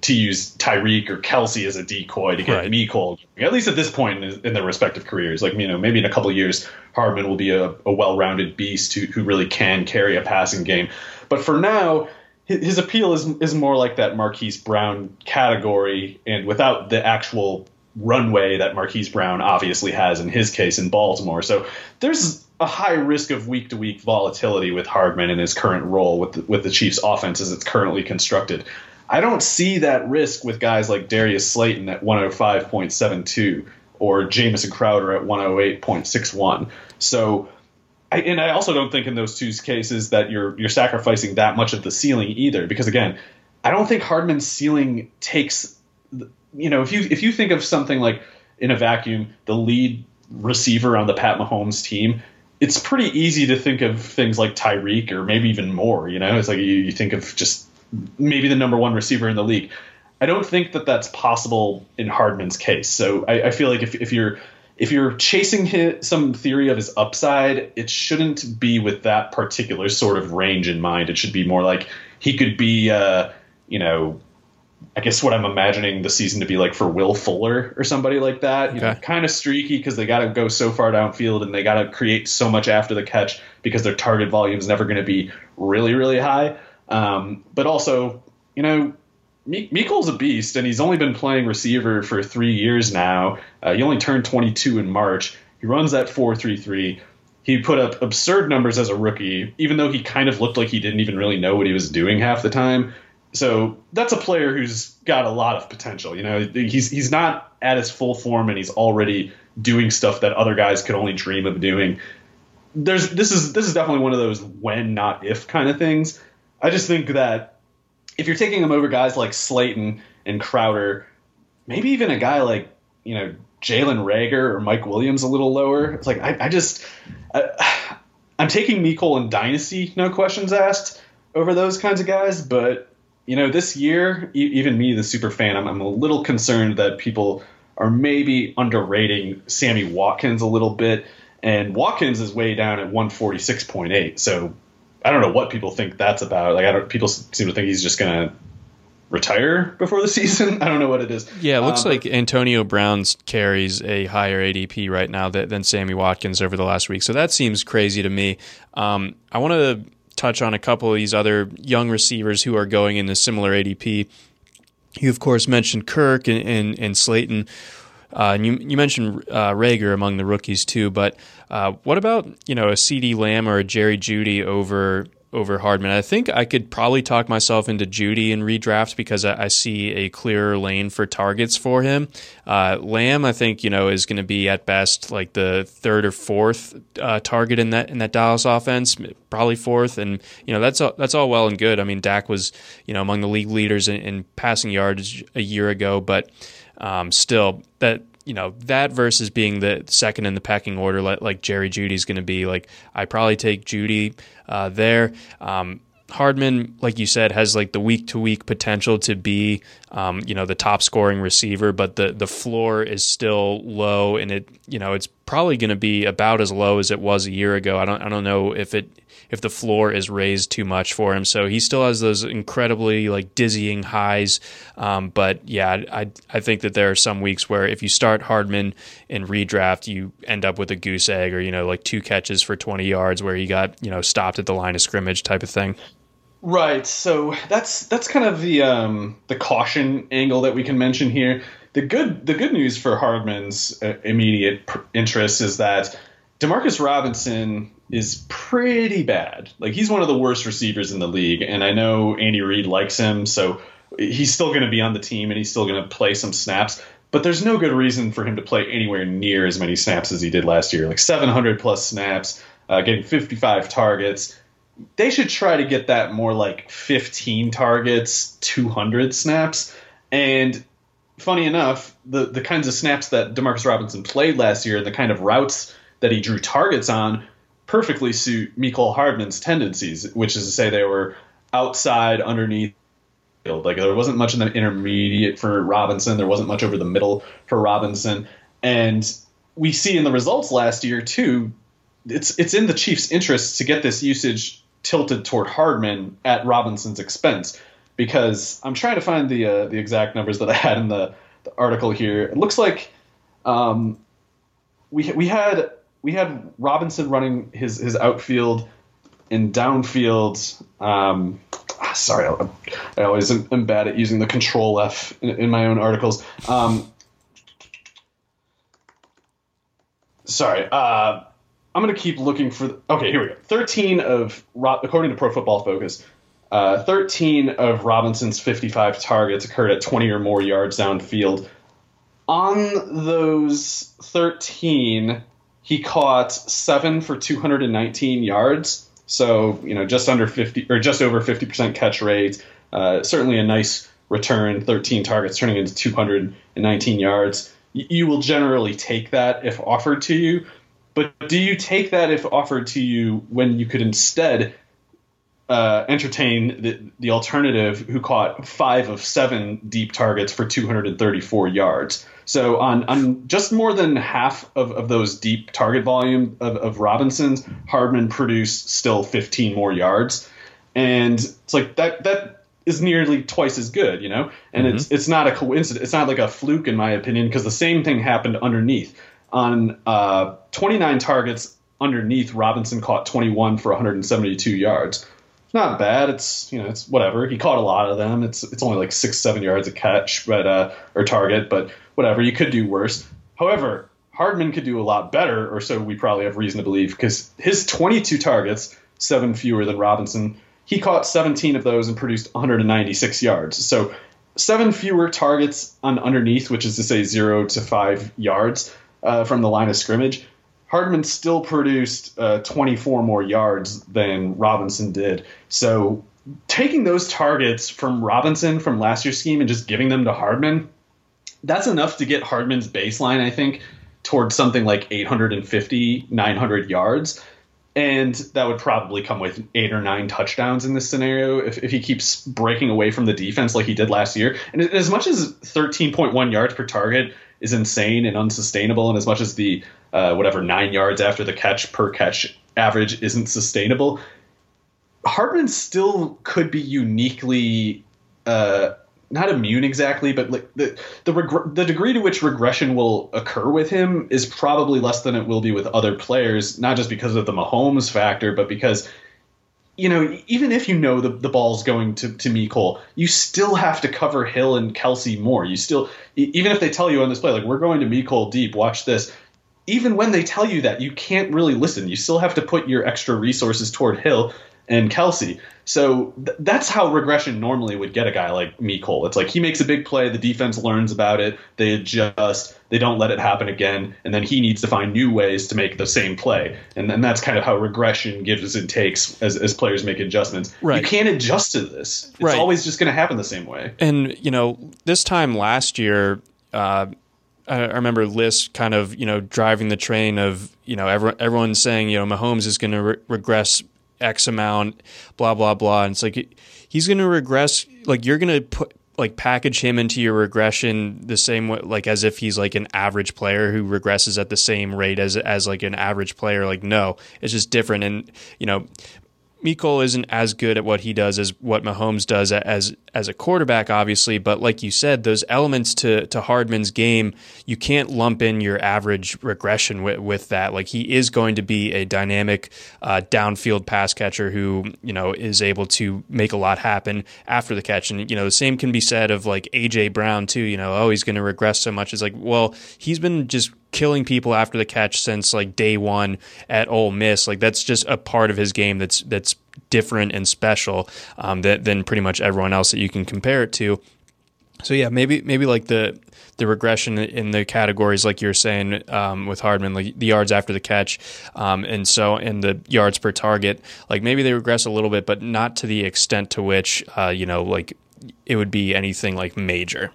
to use Tyreek or Kelce as a decoy to get right. Mecole. At least at this point in their respective careers, like, you know, maybe in a couple of years, Hardman will be a, a well-rounded beast who, who really can carry a passing game. But for now, his, his appeal is, is more like that Marquise Brown category, and without the actual runway that Marquise Brown obviously has in his case in Baltimore. So there's a high risk of week-to-week volatility with Hardman in his current role with the, with the Chiefs' offense as it's currently constructed. I don't see that risk with guys like Darius Slayton at one oh five point seven two or Jamison Crowder at one oh eight point six one. So, I, and I also don't think in those two cases that you're you're sacrificing that much of the ceiling either, because again, I don't think Hardman's ceiling takes. You know, if you if you think of something like in a vacuum, the lead receiver on the Pat Mahomes team, it's pretty easy to think of things like Tyreek or maybe even more, you know, it's like you, you think of just maybe the number one receiver in the league. I don't think that that's possible in Hardman's case. So I, I feel like if, if you're if you're chasing his, some theory of his upside, it shouldn't be with that particular sort of range in mind. It should be more like he could be, uh, you know, I guess what I'm imagining the season to be like for Will Fuller or somebody like that. Okay. You know, kind of streaky because they got to go so far downfield and they got to create so much after the catch because their target volume is never going to be really, really high. Um, but also, you know, Me- Mecole's a beast, and he's only been playing receiver for three years now. Uh, he only turned twenty-two in March. He runs that four three three. He put up absurd numbers as a rookie, even though he kind of looked like he didn't even really know what he was doing half the time. So that's a player who's got a lot of potential. You know, he's he's not at his full form, and he's already doing stuff that other guys could only dream of doing. There's this is this is definitely one of those when, not if kind of things. I just think that if you're taking him over guys like Slayton and Crowder, maybe even a guy like, you know, Jalen Reagor or Mike Williams a little lower. It's like, I, I just, I, I'm taking Mecole and Dynasty, no questions asked, over those kinds of guys. But, you know, this year, e- even me, the super fan, I'm, I'm a little concerned that people are maybe underrating Sammy Watkins a little bit. And Watkins is way down at one forty-six point eight. So I don't know what people think that's about. Like, I don't. People seem to think he's just going to retire before the season. I don't know what it is. Yeah, it looks um, like Antonio Brown carries a higher A D P right now that, than Sammy Watkins over the last week. So that seems crazy to me. Um, I want to touch on a couple of these other young receivers who are going in a similar A D P. You, of course, mentioned Kirk and, and, and Slayton. Uh, and you, you mentioned uh, Reagor among the rookies too, but uh, what about, you know, a CeeDee Lamb or a Jerry Jeudy over over Hardman? I think I could probably talk myself into Jeudy in redraft because I, I see a clearer lane for targets for him. Uh, Lamb, I think, you know, is going to be at best like the third or fourth uh, target in that in that Dallas offense, probably fourth, and you know that's all, that's all well and good. I mean, Dak was, you know, among the league leaders in, in passing yards a year ago, but Um, still, that you know that versus being the second in the pecking order, like, like Jerry Judy's going to be. Like, I probably take Jeudy uh, there. Um, Hardman, like you said, has like the week to week potential to be, um, you know, the top scoring receiver, but the the floor is still low, and it you know it's probably going to be about as low as it was a year ago. I don't I don't know if it if the floor is raised too much for him, so he still has those incredibly like dizzying highs. Um, but yeah, I I think that there are some weeks where if you start Hardman in redraft, you end up with a goose egg or you know like two catches for twenty yards where he got you know stopped at the line of scrimmage type of thing. Right. So that's that's kind of the um, the caution angle that we can mention here. The good the good news for Hardman's uh, immediate pr- interest is that DeMarcus Robinson is pretty bad. Like, he's one of the worst receivers in the league, and I know Andy Reid likes him, so he's still going to be on the team and he's still going to play some snaps, but there's no good reason for him to play anywhere near as many snaps as he did last year. Like seven hundred plus snaps, uh, getting fifty-five targets. They should try to get that more like fifteen targets, two hundred snaps. And funny enough, the, the kinds of snaps that DeMarcus Robinson played last year, the kind of routes that he drew targets on, perfectly suit Mecole Hardman's tendencies, which is to say they were outside, underneath. Like, there wasn't much in the intermediate for Robinson. There wasn't much over the middle for Robinson. And we see in the results last year, too, it's it's in the Chiefs' interest to get this usage tilted toward Hardman at Robinson's expense, because I'm trying to find the uh, the exact numbers that I had in the, the article here. It looks like um, we we had... We had Robinson running his, his outfield and downfield. Um, sorry, I, I always am, am bad at using the control F in, in my own articles. Um, sorry, uh, I'm going to keep looking for. Okay, here we go. thirteen of, according to Pro Football Focus, uh, thirteen of Robinson's fifty-five targets occurred at twenty or more yards downfield. On those thirteen. He caught seven for two hundred nineteen yards, so you know just under fifty or just over fifty percent catch rate. Uh, certainly a nice return. thirteen targets turning into two hundred nineteen yards. Y- you will generally take that if offered to you, but do you take that if offered to you when you could instead uh, entertain the, the alternative, who caught five of seven deep targets for two hundred thirty-four yards. So on, on just more than half of, of those deep target volume of, of Robinson's, Hardman produced still fifteen more yards. And it's like that, that is nearly twice as good, you know, and mm-hmm. it's, it's not a coincidence. It's not like a fluke, in my opinion, because the same thing happened underneath. On uh, twenty-nine targets underneath, Robinson caught twenty-one for one hundred seventy-two yards. It's not bad. It's, you know, it's whatever. He caught a lot of them. It's it's only like six, seven yards a catch, but uh, or target, but whatever. You could do worse. However, Hardman could do a lot better, or so we probably have reason to believe, because his twenty-two targets, seven fewer than Robinson, he caught seventeen of those and produced one hundred ninety-six yards. So seven fewer targets on underneath, which is to say zero to five yards uh, from the line of scrimmage. Hardman still produced uh, twenty-four more yards than Robinson did. So taking those targets from Robinson from last year's scheme and just giving them to Hardman, that's enough to get Hardman's baseline, I think, towards something like eight hundred fifty, nine hundred yards. And that would probably come with eight or nine touchdowns in this scenario if, if he keeps breaking away from the defense like he did last year. And as much as thirteen point one yards per target is insane and unsustainable, and as much as the uh, whatever nine yards after the catch per catch average isn't sustainable, Hardman still could be uniquely uh, not immune exactly, but like the the, reg- the degree to which regression will occur with him is probably less than it will be with other players, not just because of the Mahomes factor, but because, you know, even if you know the, the ball's going to, to Mecole, you still have to cover Hill and Kelsey more. You still, even if they tell you on this play, like, we're going to Mecole deep, watch this. Even when they tell you that, you can't really listen. You still have to put your extra resources toward Hill and Kelsey. So th- that's how regression normally would get a guy like Mecole. It's like he makes a big play, the defense learns about it, they adjust, they don't let it happen again, and then he needs to find new ways to make the same play. And then that's kind of how regression gives and takes as, as players make adjustments. Right. You can't adjust to this. It's right. always just going to happen the same way. And, you know, this time last year, uh, I remember List kind of, you know, driving the train of, you know, everyone, everyone saying, you know, Mahomes is going to re- regress X amount, blah, blah, blah. And it's like, he's going to regress. Like, you're going to put, like, package him into your regression the same way, like, as if he's like an average player who regresses at the same rate as, as like an average player. Like, no, it's just different. And, you know, Mecole isn't as good at what he does as what Mahomes does as, as a quarterback, obviously. But like you said, those elements to, to Hardman's game, you can't lump in your average regression with, with that. Like, he is going to be a dynamic uh, downfield pass catcher who, you know, is able to make a lot happen after the catch. And, you know, the same can be said of like A J Brown too, you know, oh, he's going to regress so much. It's like, well, he's been just killing people after the catch since like day one at Ole Miss. Like, that's just a part of his game that's that's different and special um, that, than pretty much everyone else that you can compare it to. So yeah, maybe maybe like the the regression in the categories like you're saying um, with Hardman, like the yards after the catch, um, and so and the yards per target. Like, maybe they regress a little bit, but not to the extent to which uh, you know, like it would be anything like major.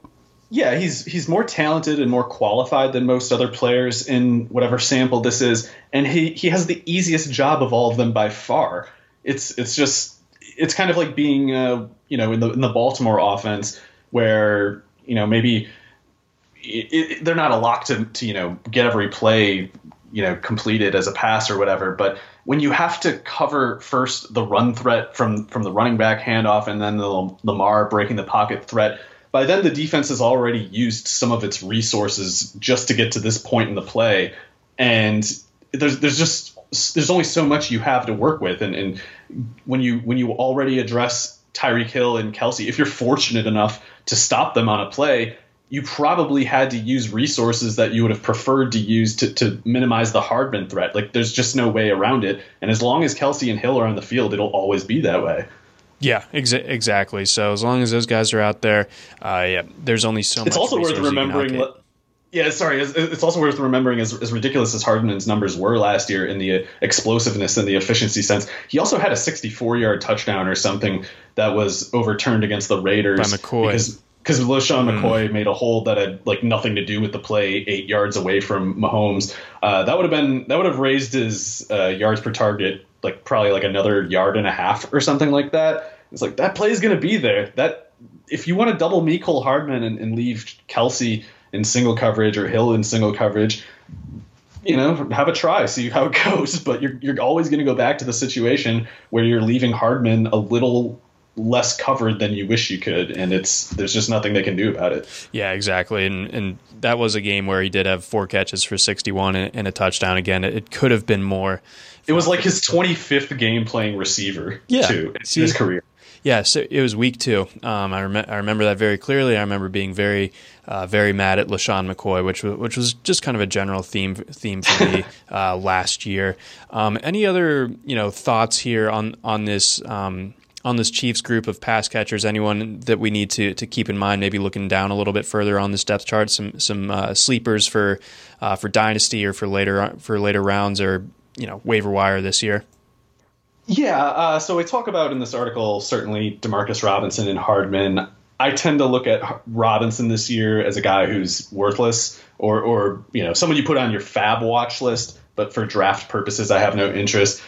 Yeah, he's he's more talented and more qualified than most other players in whatever sample this is, and he, he has the easiest job of all of them by far. It's it's just it's kind of like being uh, you know, in the in the Baltimore offense where, you know, maybe it, it, they're not a lock to, to you know, get every play, you know, completed as a pass or whatever, but when you have to cover first the run threat from from the running back handoff and then the Lamar breaking the pocket threat, by then, the defense has already used some of its resources just to get to this point in the play, and there's there's just there's only so much you have to work with. And, and when you when you already address Tyreek Hill and Kelsey, if you're fortunate enough to stop them on a play, you probably had to use resources that you would have preferred to use to, to minimize the Hardman threat. Like, there's just no way around it. And as long as Kelsey and Hill are on the field, it'll always be that way. Yeah, ex- exactly. So as long as those guys are out there, uh, yeah, there's only so much. It's also worth remembering. Yeah, sorry. It's, it's also worth remembering, as, as ridiculous as Hardman's numbers were last year in the explosiveness and the efficiency sense, he also had a sixty-four-yard touchdown or something that was overturned against the Raiders by McCoy, because LeSean McCoy mm. made a hold that had like nothing to do with the play, eight yards away from Mahomes. Uh, that would have been that would have raised his uh, yards per target like probably like another yard and a half or something like that. It's like that play is going to be there. That if you want to double Mecole Hardman and, and leave Kelsey in single coverage or Hill in single coverage, you know, have a try, see how it goes. But you're you're always going to go back to the situation where you're leaving Hardman a little less covered than you wish you could, and it's there's just nothing they can do about it. Yeah, exactly. And and that was a game where he did have four catches for sixty-one and, and a touchdown. Again, it, it could have been more. It was like his twenty-fifth game playing receiver, yeah, too, in see, his career. Yeah, so it was week two. Um, I, rem- I remember that very clearly. I remember being very, uh, very mad at LaShawn McCoy, which was which was just kind of a general theme theme for me uh, last year. Um, any other you know thoughts here on on this um, on this Chiefs group of pass catchers? Anyone that we need to to keep in mind? Maybe looking down a little bit further on this depth chart. Some some uh, sleepers for uh, for dynasty or for later for later rounds or you know waiver wire this year. Yeah, uh, so I talk about in this article, certainly DeMarcus Robinson and Hardman. I tend to look at Robinson this year as a guy who's worthless or, or you know, someone you put on your fab watch list, but for draft purposes, I have no interest.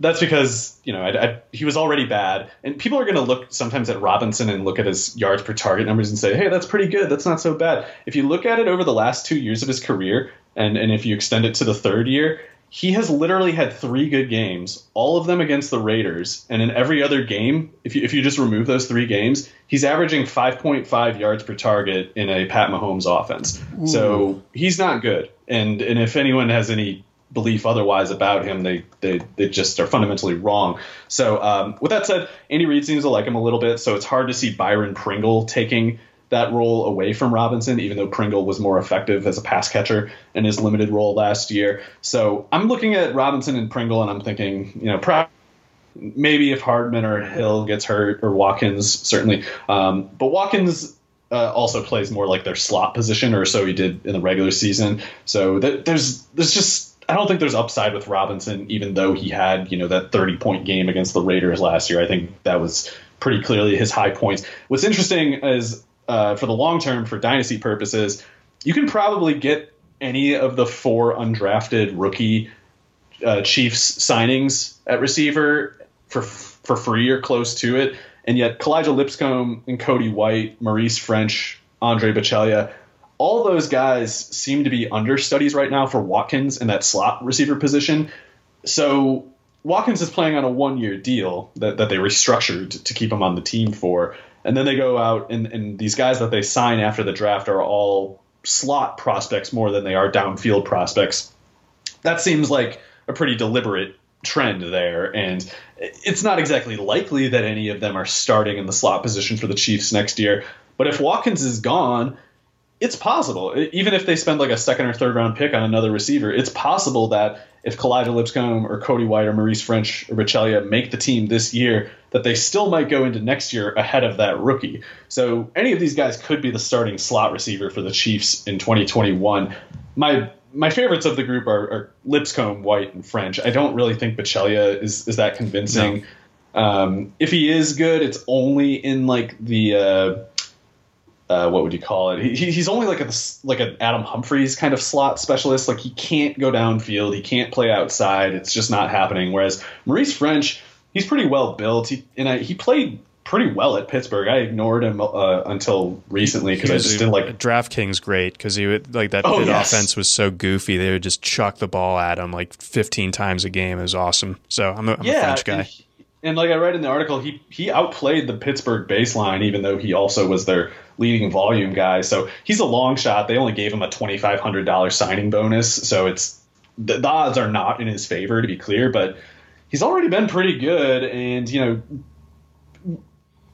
That's because, you know, I, I, he was already bad. And people are going to look sometimes at Robinson and look at his yards per target numbers and say, hey, that's pretty good. That's not so bad. If you look at it over the last two years of his career, and, and if you extend it to the third year, he has literally had three good games, all of them against the Raiders. And in every other game, if you, if you just remove those three games, he's averaging five point five yards per target in a Pat Mahomes offense. Ooh. So he's not good. And and if anyone has any belief otherwise about him, they they, they just are fundamentally wrong. So um, with that said, Andy Reid seems to like him a little bit. So it's hard to see Byron Pringle taking that role away from Robinson, even though Pringle was more effective as a pass catcher in his limited role last year. So I'm looking at Robinson and Pringle, and I'm thinking, you know, maybe if Hardman or Hill gets hurt, or Watkins, certainly. Um, but Watkins uh, also plays more like their slot position, or so he did in the regular season. So th- there's there's just – I don't think there's upside with Robinson, even though he had, you know, that thirty-point game against the Raiders last year. I think that was pretty clearly his high points. What's interesting is – Uh, for the long term, for dynasty purposes, you can probably get any of the four undrafted rookie uh, Chiefs signings at receiver for for free or close to it. And yet Kalijah Lipscomb and Cody White, Maurice French, Andre Bocellia, all those guys seem to be understudies right now for Watkins in that slot receiver position. So Watkins is playing on a one-year deal that, that they restructured to keep him on the team for. And then they go out, and, and these guys that they sign after the draft are all slot prospects more than they are downfield prospects. That seems like a pretty deliberate trend there, and it's not exactly likely that any of them are starting in the slot position for the Chiefs next year. But if Watkins is gone, it's possible. Even if they spend like a second or third round pick on another receiver, it's possible that if Kalijah Lipscomb or Cody White or Maurice French or Bocellia make the team this year, that they still might go into next year ahead of that rookie. So any of these guys could be the starting slot receiver for the Chiefs in twenty twenty-one. My my favorites of the group are, are Lipscomb, White, and French. I don't really think Bocellia is, is that convincing. No. Um, if he is good, it's only in like the uh, – Uh, what would you call it? He, he's only like a like an Adam Humphries kind of slot specialist. Like he can't go downfield. He can't play outside. It's just not happening. Whereas Maurice French, he's pretty well built. He, and I, he played pretty well at Pittsburgh. I ignored him uh, until recently because I just didn't like DraftKings great because he would like that oh, pit yes. offense was so goofy. They would just chuck the ball at him like fifteen times a game. It was awesome. So I'm a, I'm yeah, a French guy. He, And like I read in the article, he he outplayed the Pittsburgh baseline, even though he also was their leading volume guy. So he's a long shot. They only gave him a twenty-five hundred dollars signing bonus. So it's the, the odds are not in his favor, to be clear. But he's already been pretty good. And, you know,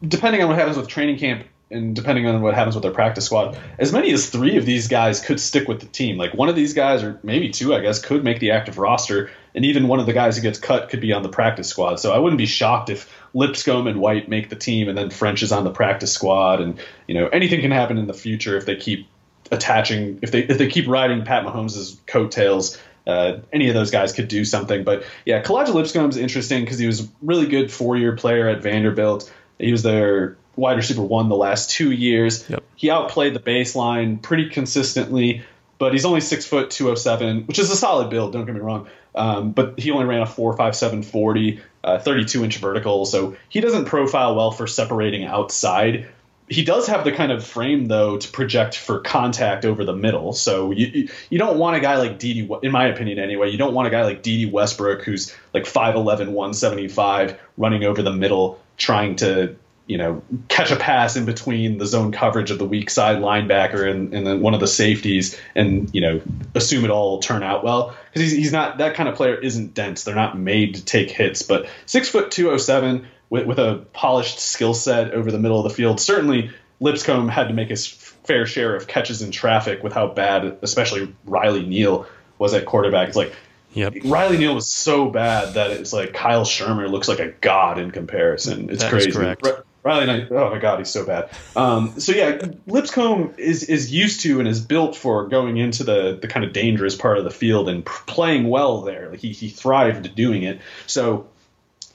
depending on what happens with training camp and depending on what happens with their practice squad, as many as three of these guys could stick with the team. Like one of these guys, or maybe two, I guess, could make the active roster. And even one of the guys who gets cut could be on the practice squad. So I wouldn't be shocked if Lipscomb and White make the team and then French is on the practice squad. And, you know, anything can happen in the future if they keep attaching, if they if they keep riding Pat Mahomes' coattails. Uh, any of those guys could do something. But, yeah, Kalijah Lipscomb is interesting because he was a really good four-year player at Vanderbilt. He was their wide receiver one the last two years. Yep. He outplayed the baseline pretty consistently. But he's only six foot two oh seven, which is a solid build. Don't get me wrong. Um, but he only ran a four five seven forty, uh, thirty-two inch vertical. So he doesn't profile well for separating outside. He does have the kind of frame, though, to project for contact over the middle. So you you don't want a guy like D D, in my opinion anyway, you don't want a guy like D D Westbrook, who's like five eleven, one seventy-five, running over the middle, trying to, you know, catch a pass in between the zone coverage of the weak side linebacker and, and then one of the safeties and, you know, assume it all will turn out well. Because he's, he's not, that kind of player isn't dense. Ththey're not made to take hits. But six foot two oh seven, With, with a polished skill set over the middle of the field. Certainly, Lipscomb had to make his fair share of catches in traffic with how bad, especially Riley Neal, was at quarterback. It's like, yep. Riley Neal was so bad that it's like Kyle Schirmer looks like a god in comparison. It's that crazy. Is correct. R- Riley Neal, oh my god, he's so bad. Um, so yeah, Lipscomb is is used to and is built for going into the the kind of dangerous part of the field and pr- playing well there. Like he he thrived doing it. So.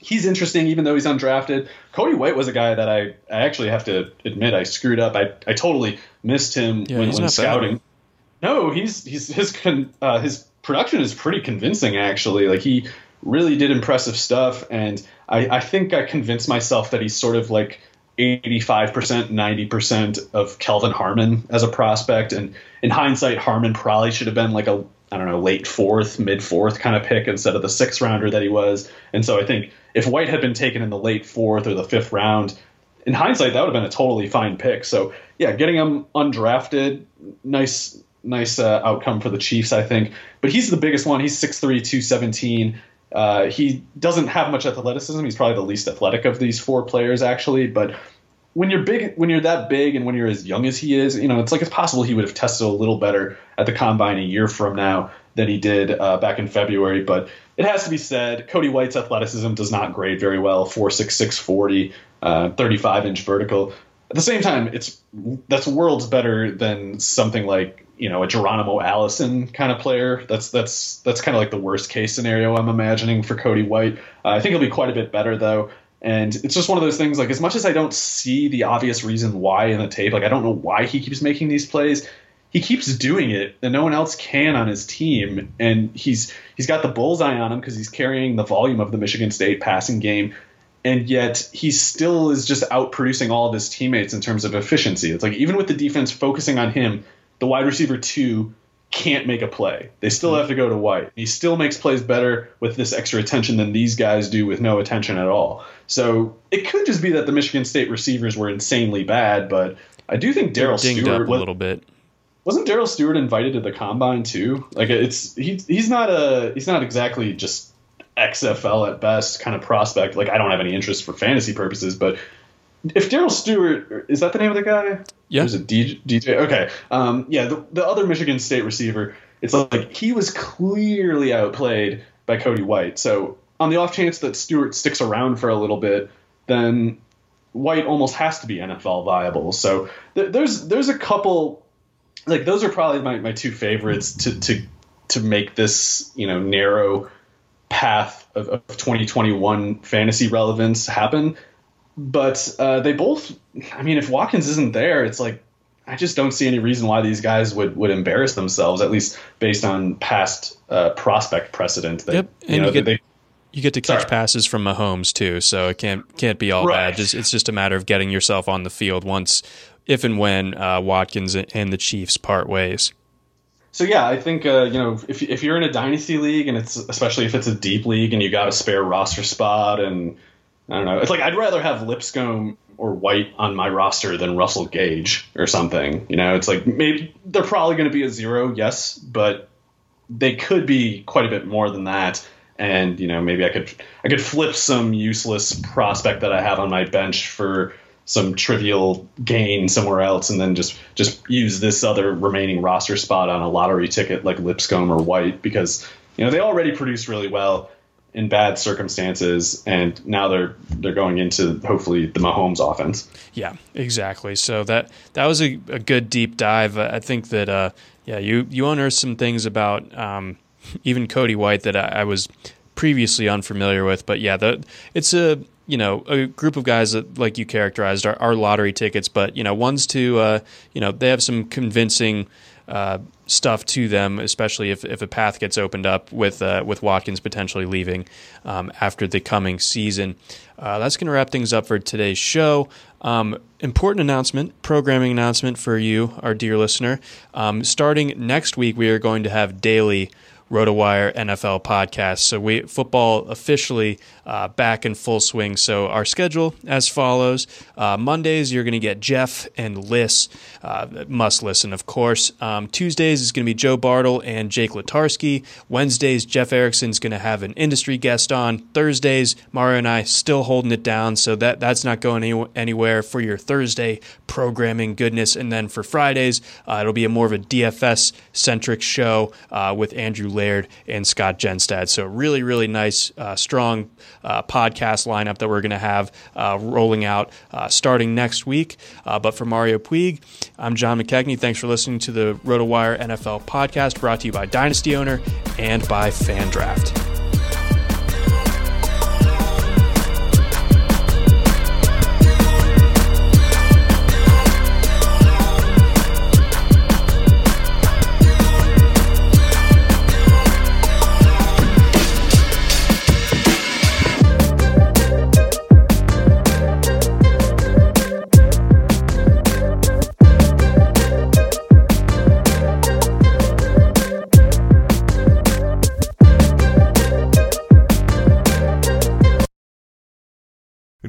He's interesting, even though he's undrafted. Cody White was a guy that I, I actually have to admit I screwed up. I, I totally missed him yeah, when, when scouting. Bad. No, he's he's his con, uh, his production is pretty convincing, actually. Like he really did impressive stuff, and I, I think I convinced myself that he's sort of like eighty-five percent, ninety percent of Kelvin Harmon as a prospect. And in hindsight, Harmon probably should have been like a I don't know late fourth, mid fourth kind of pick instead of the sixth rounder that he was. And so I think. If White had been taken in the late fourth or the fifth round, in hindsight, that would have been a totally fine pick. So, yeah, getting him undrafted, nice nice uh, outcome for the Chiefs, I think. But he's the biggest one. He's six three, two seventeen. Uh, he doesn't have much athleticism. He's probably the least athletic of these four players, actually. But when you're big, when you're that big and when you're as young as he is, you know, it's like it's possible he would have tested a little better at the Combine a year from now than he did uh, back in February. But it has to be said, Cody White's athleticism does not grade very well. four six, six forty, uh, thirty-five inch vertical. At the same time, it's that's worlds better than something like, you know, a Geronimo Allison kind of player. That's that's that's kind of like the worst case scenario I'm imagining for Cody White. Uh, I think he'll be quite a bit better, though. And it's just one of those things, like, as much as I don't see the obvious reason why in the tape, like, I don't know why he keeps making these plays. He keeps doing it, and no one else can on his team. And he's he's got the bullseye on him because he's carrying the volume of the Michigan State passing game, and yet he still is just outproducing all of his teammates in terms of efficiency. It's like even with the defense focusing on him, the wide receiver two can't make a play. They still have to go to White. He still makes plays better with this extra attention than these guys do with no attention at all. So it could just be that the Michigan State receivers were insanely bad, but I do think Darrell Stewart up a little bit. Wasn't Darrell Stewart invited to the Combine too? Like it's he, he's not a he's not exactly just X F L at best kind of prospect. Like I don't have any interest for fantasy purposes, but if Darrell Stewart is that the name of the guy? Yeah, there's a D J. Okay, um, yeah, the, the other Michigan State receiver. It's like he was clearly outplayed by Cody White. So on the off chance that Stewart sticks around for a little bit, then White almost has to be N F L viable. So th- there's there's a couple. Like those are probably my, my two favorites to, to to make this, you know, narrow path of, of twenty twenty-one fantasy relevance happen. But uh, they both I mean, if Watkins isn't there, it's like I just don't see any reason why these guys would, would embarrass themselves, at least based on past uh, prospect precedent. That, yep. And you, know, you, get, they, you get to catch sorry. passes from Mahomes, too. So it can't can't be all right. bad. Just, it's just a matter of getting yourself on the field once. If and when uh, Watkins and the Chiefs part ways. So yeah, I think uh, you know if if you're in a dynasty league and it's especially if it's a deep league and you got a spare roster spot and I don't know, it's like I'd rather have Lipscomb or White on my roster than Russell Gage or something. You know, it's like maybe they're probably going to be a zero, yes, but they could be quite a bit more than that. And you know, maybe I could I could flip some useless prospect that I have on my bench for. Some trivial gain somewhere else and then just, just use this other remaining roster spot on a lottery ticket like Lipscomb or White because, you know, they already produce really well in bad circumstances and now they're they're going into hopefully the Mahomes offense. Yeah, exactly. So that that was a, a good deep dive. I think that, uh, yeah, you, you unearthed some things about um, even Cody White that I, I was previously unfamiliar with. But, yeah, the, it's a... you know, a group of guys that, like you characterized, are, are lottery tickets. But, you know, ones to, uh, you know, they have some convincing uh, stuff to them, especially if, if a path gets opened up with uh, with Watkins potentially leaving um, after the coming season. Uh, that's going to wrap things up for today's show. Um, important announcement, programming announcement for you, our dear listener. Um, starting next week, we are going to have daily Rotowire N F L podcast. So we football officially uh, back in full swing. So our schedule as follows: uh, Mondays you're going to get Jeff and Liss, uh, must listen of course. Um, Tuesdays is going to be Joe Bartle and Jake Latarski. Wednesdays Jeff Erickson's going to have an industry guest on. Thursdays Mario and I still holding it down, so that that's not going any, anywhere for your Thursday programming goodness. And then for Fridays uh, it'll be a more of a D F S centric show uh, with Andrew Liss Laird and Scott Genstad. So really, really nice, uh, strong uh, podcast lineup that we're going to have uh, rolling out uh, starting next week. Uh, but for Mario Puig, I'm John McKechnie. Thanks for listening to the Rotowire N F L podcast brought to you by Dynasty Owner and by FanDraft.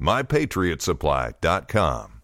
my patriot supply dot com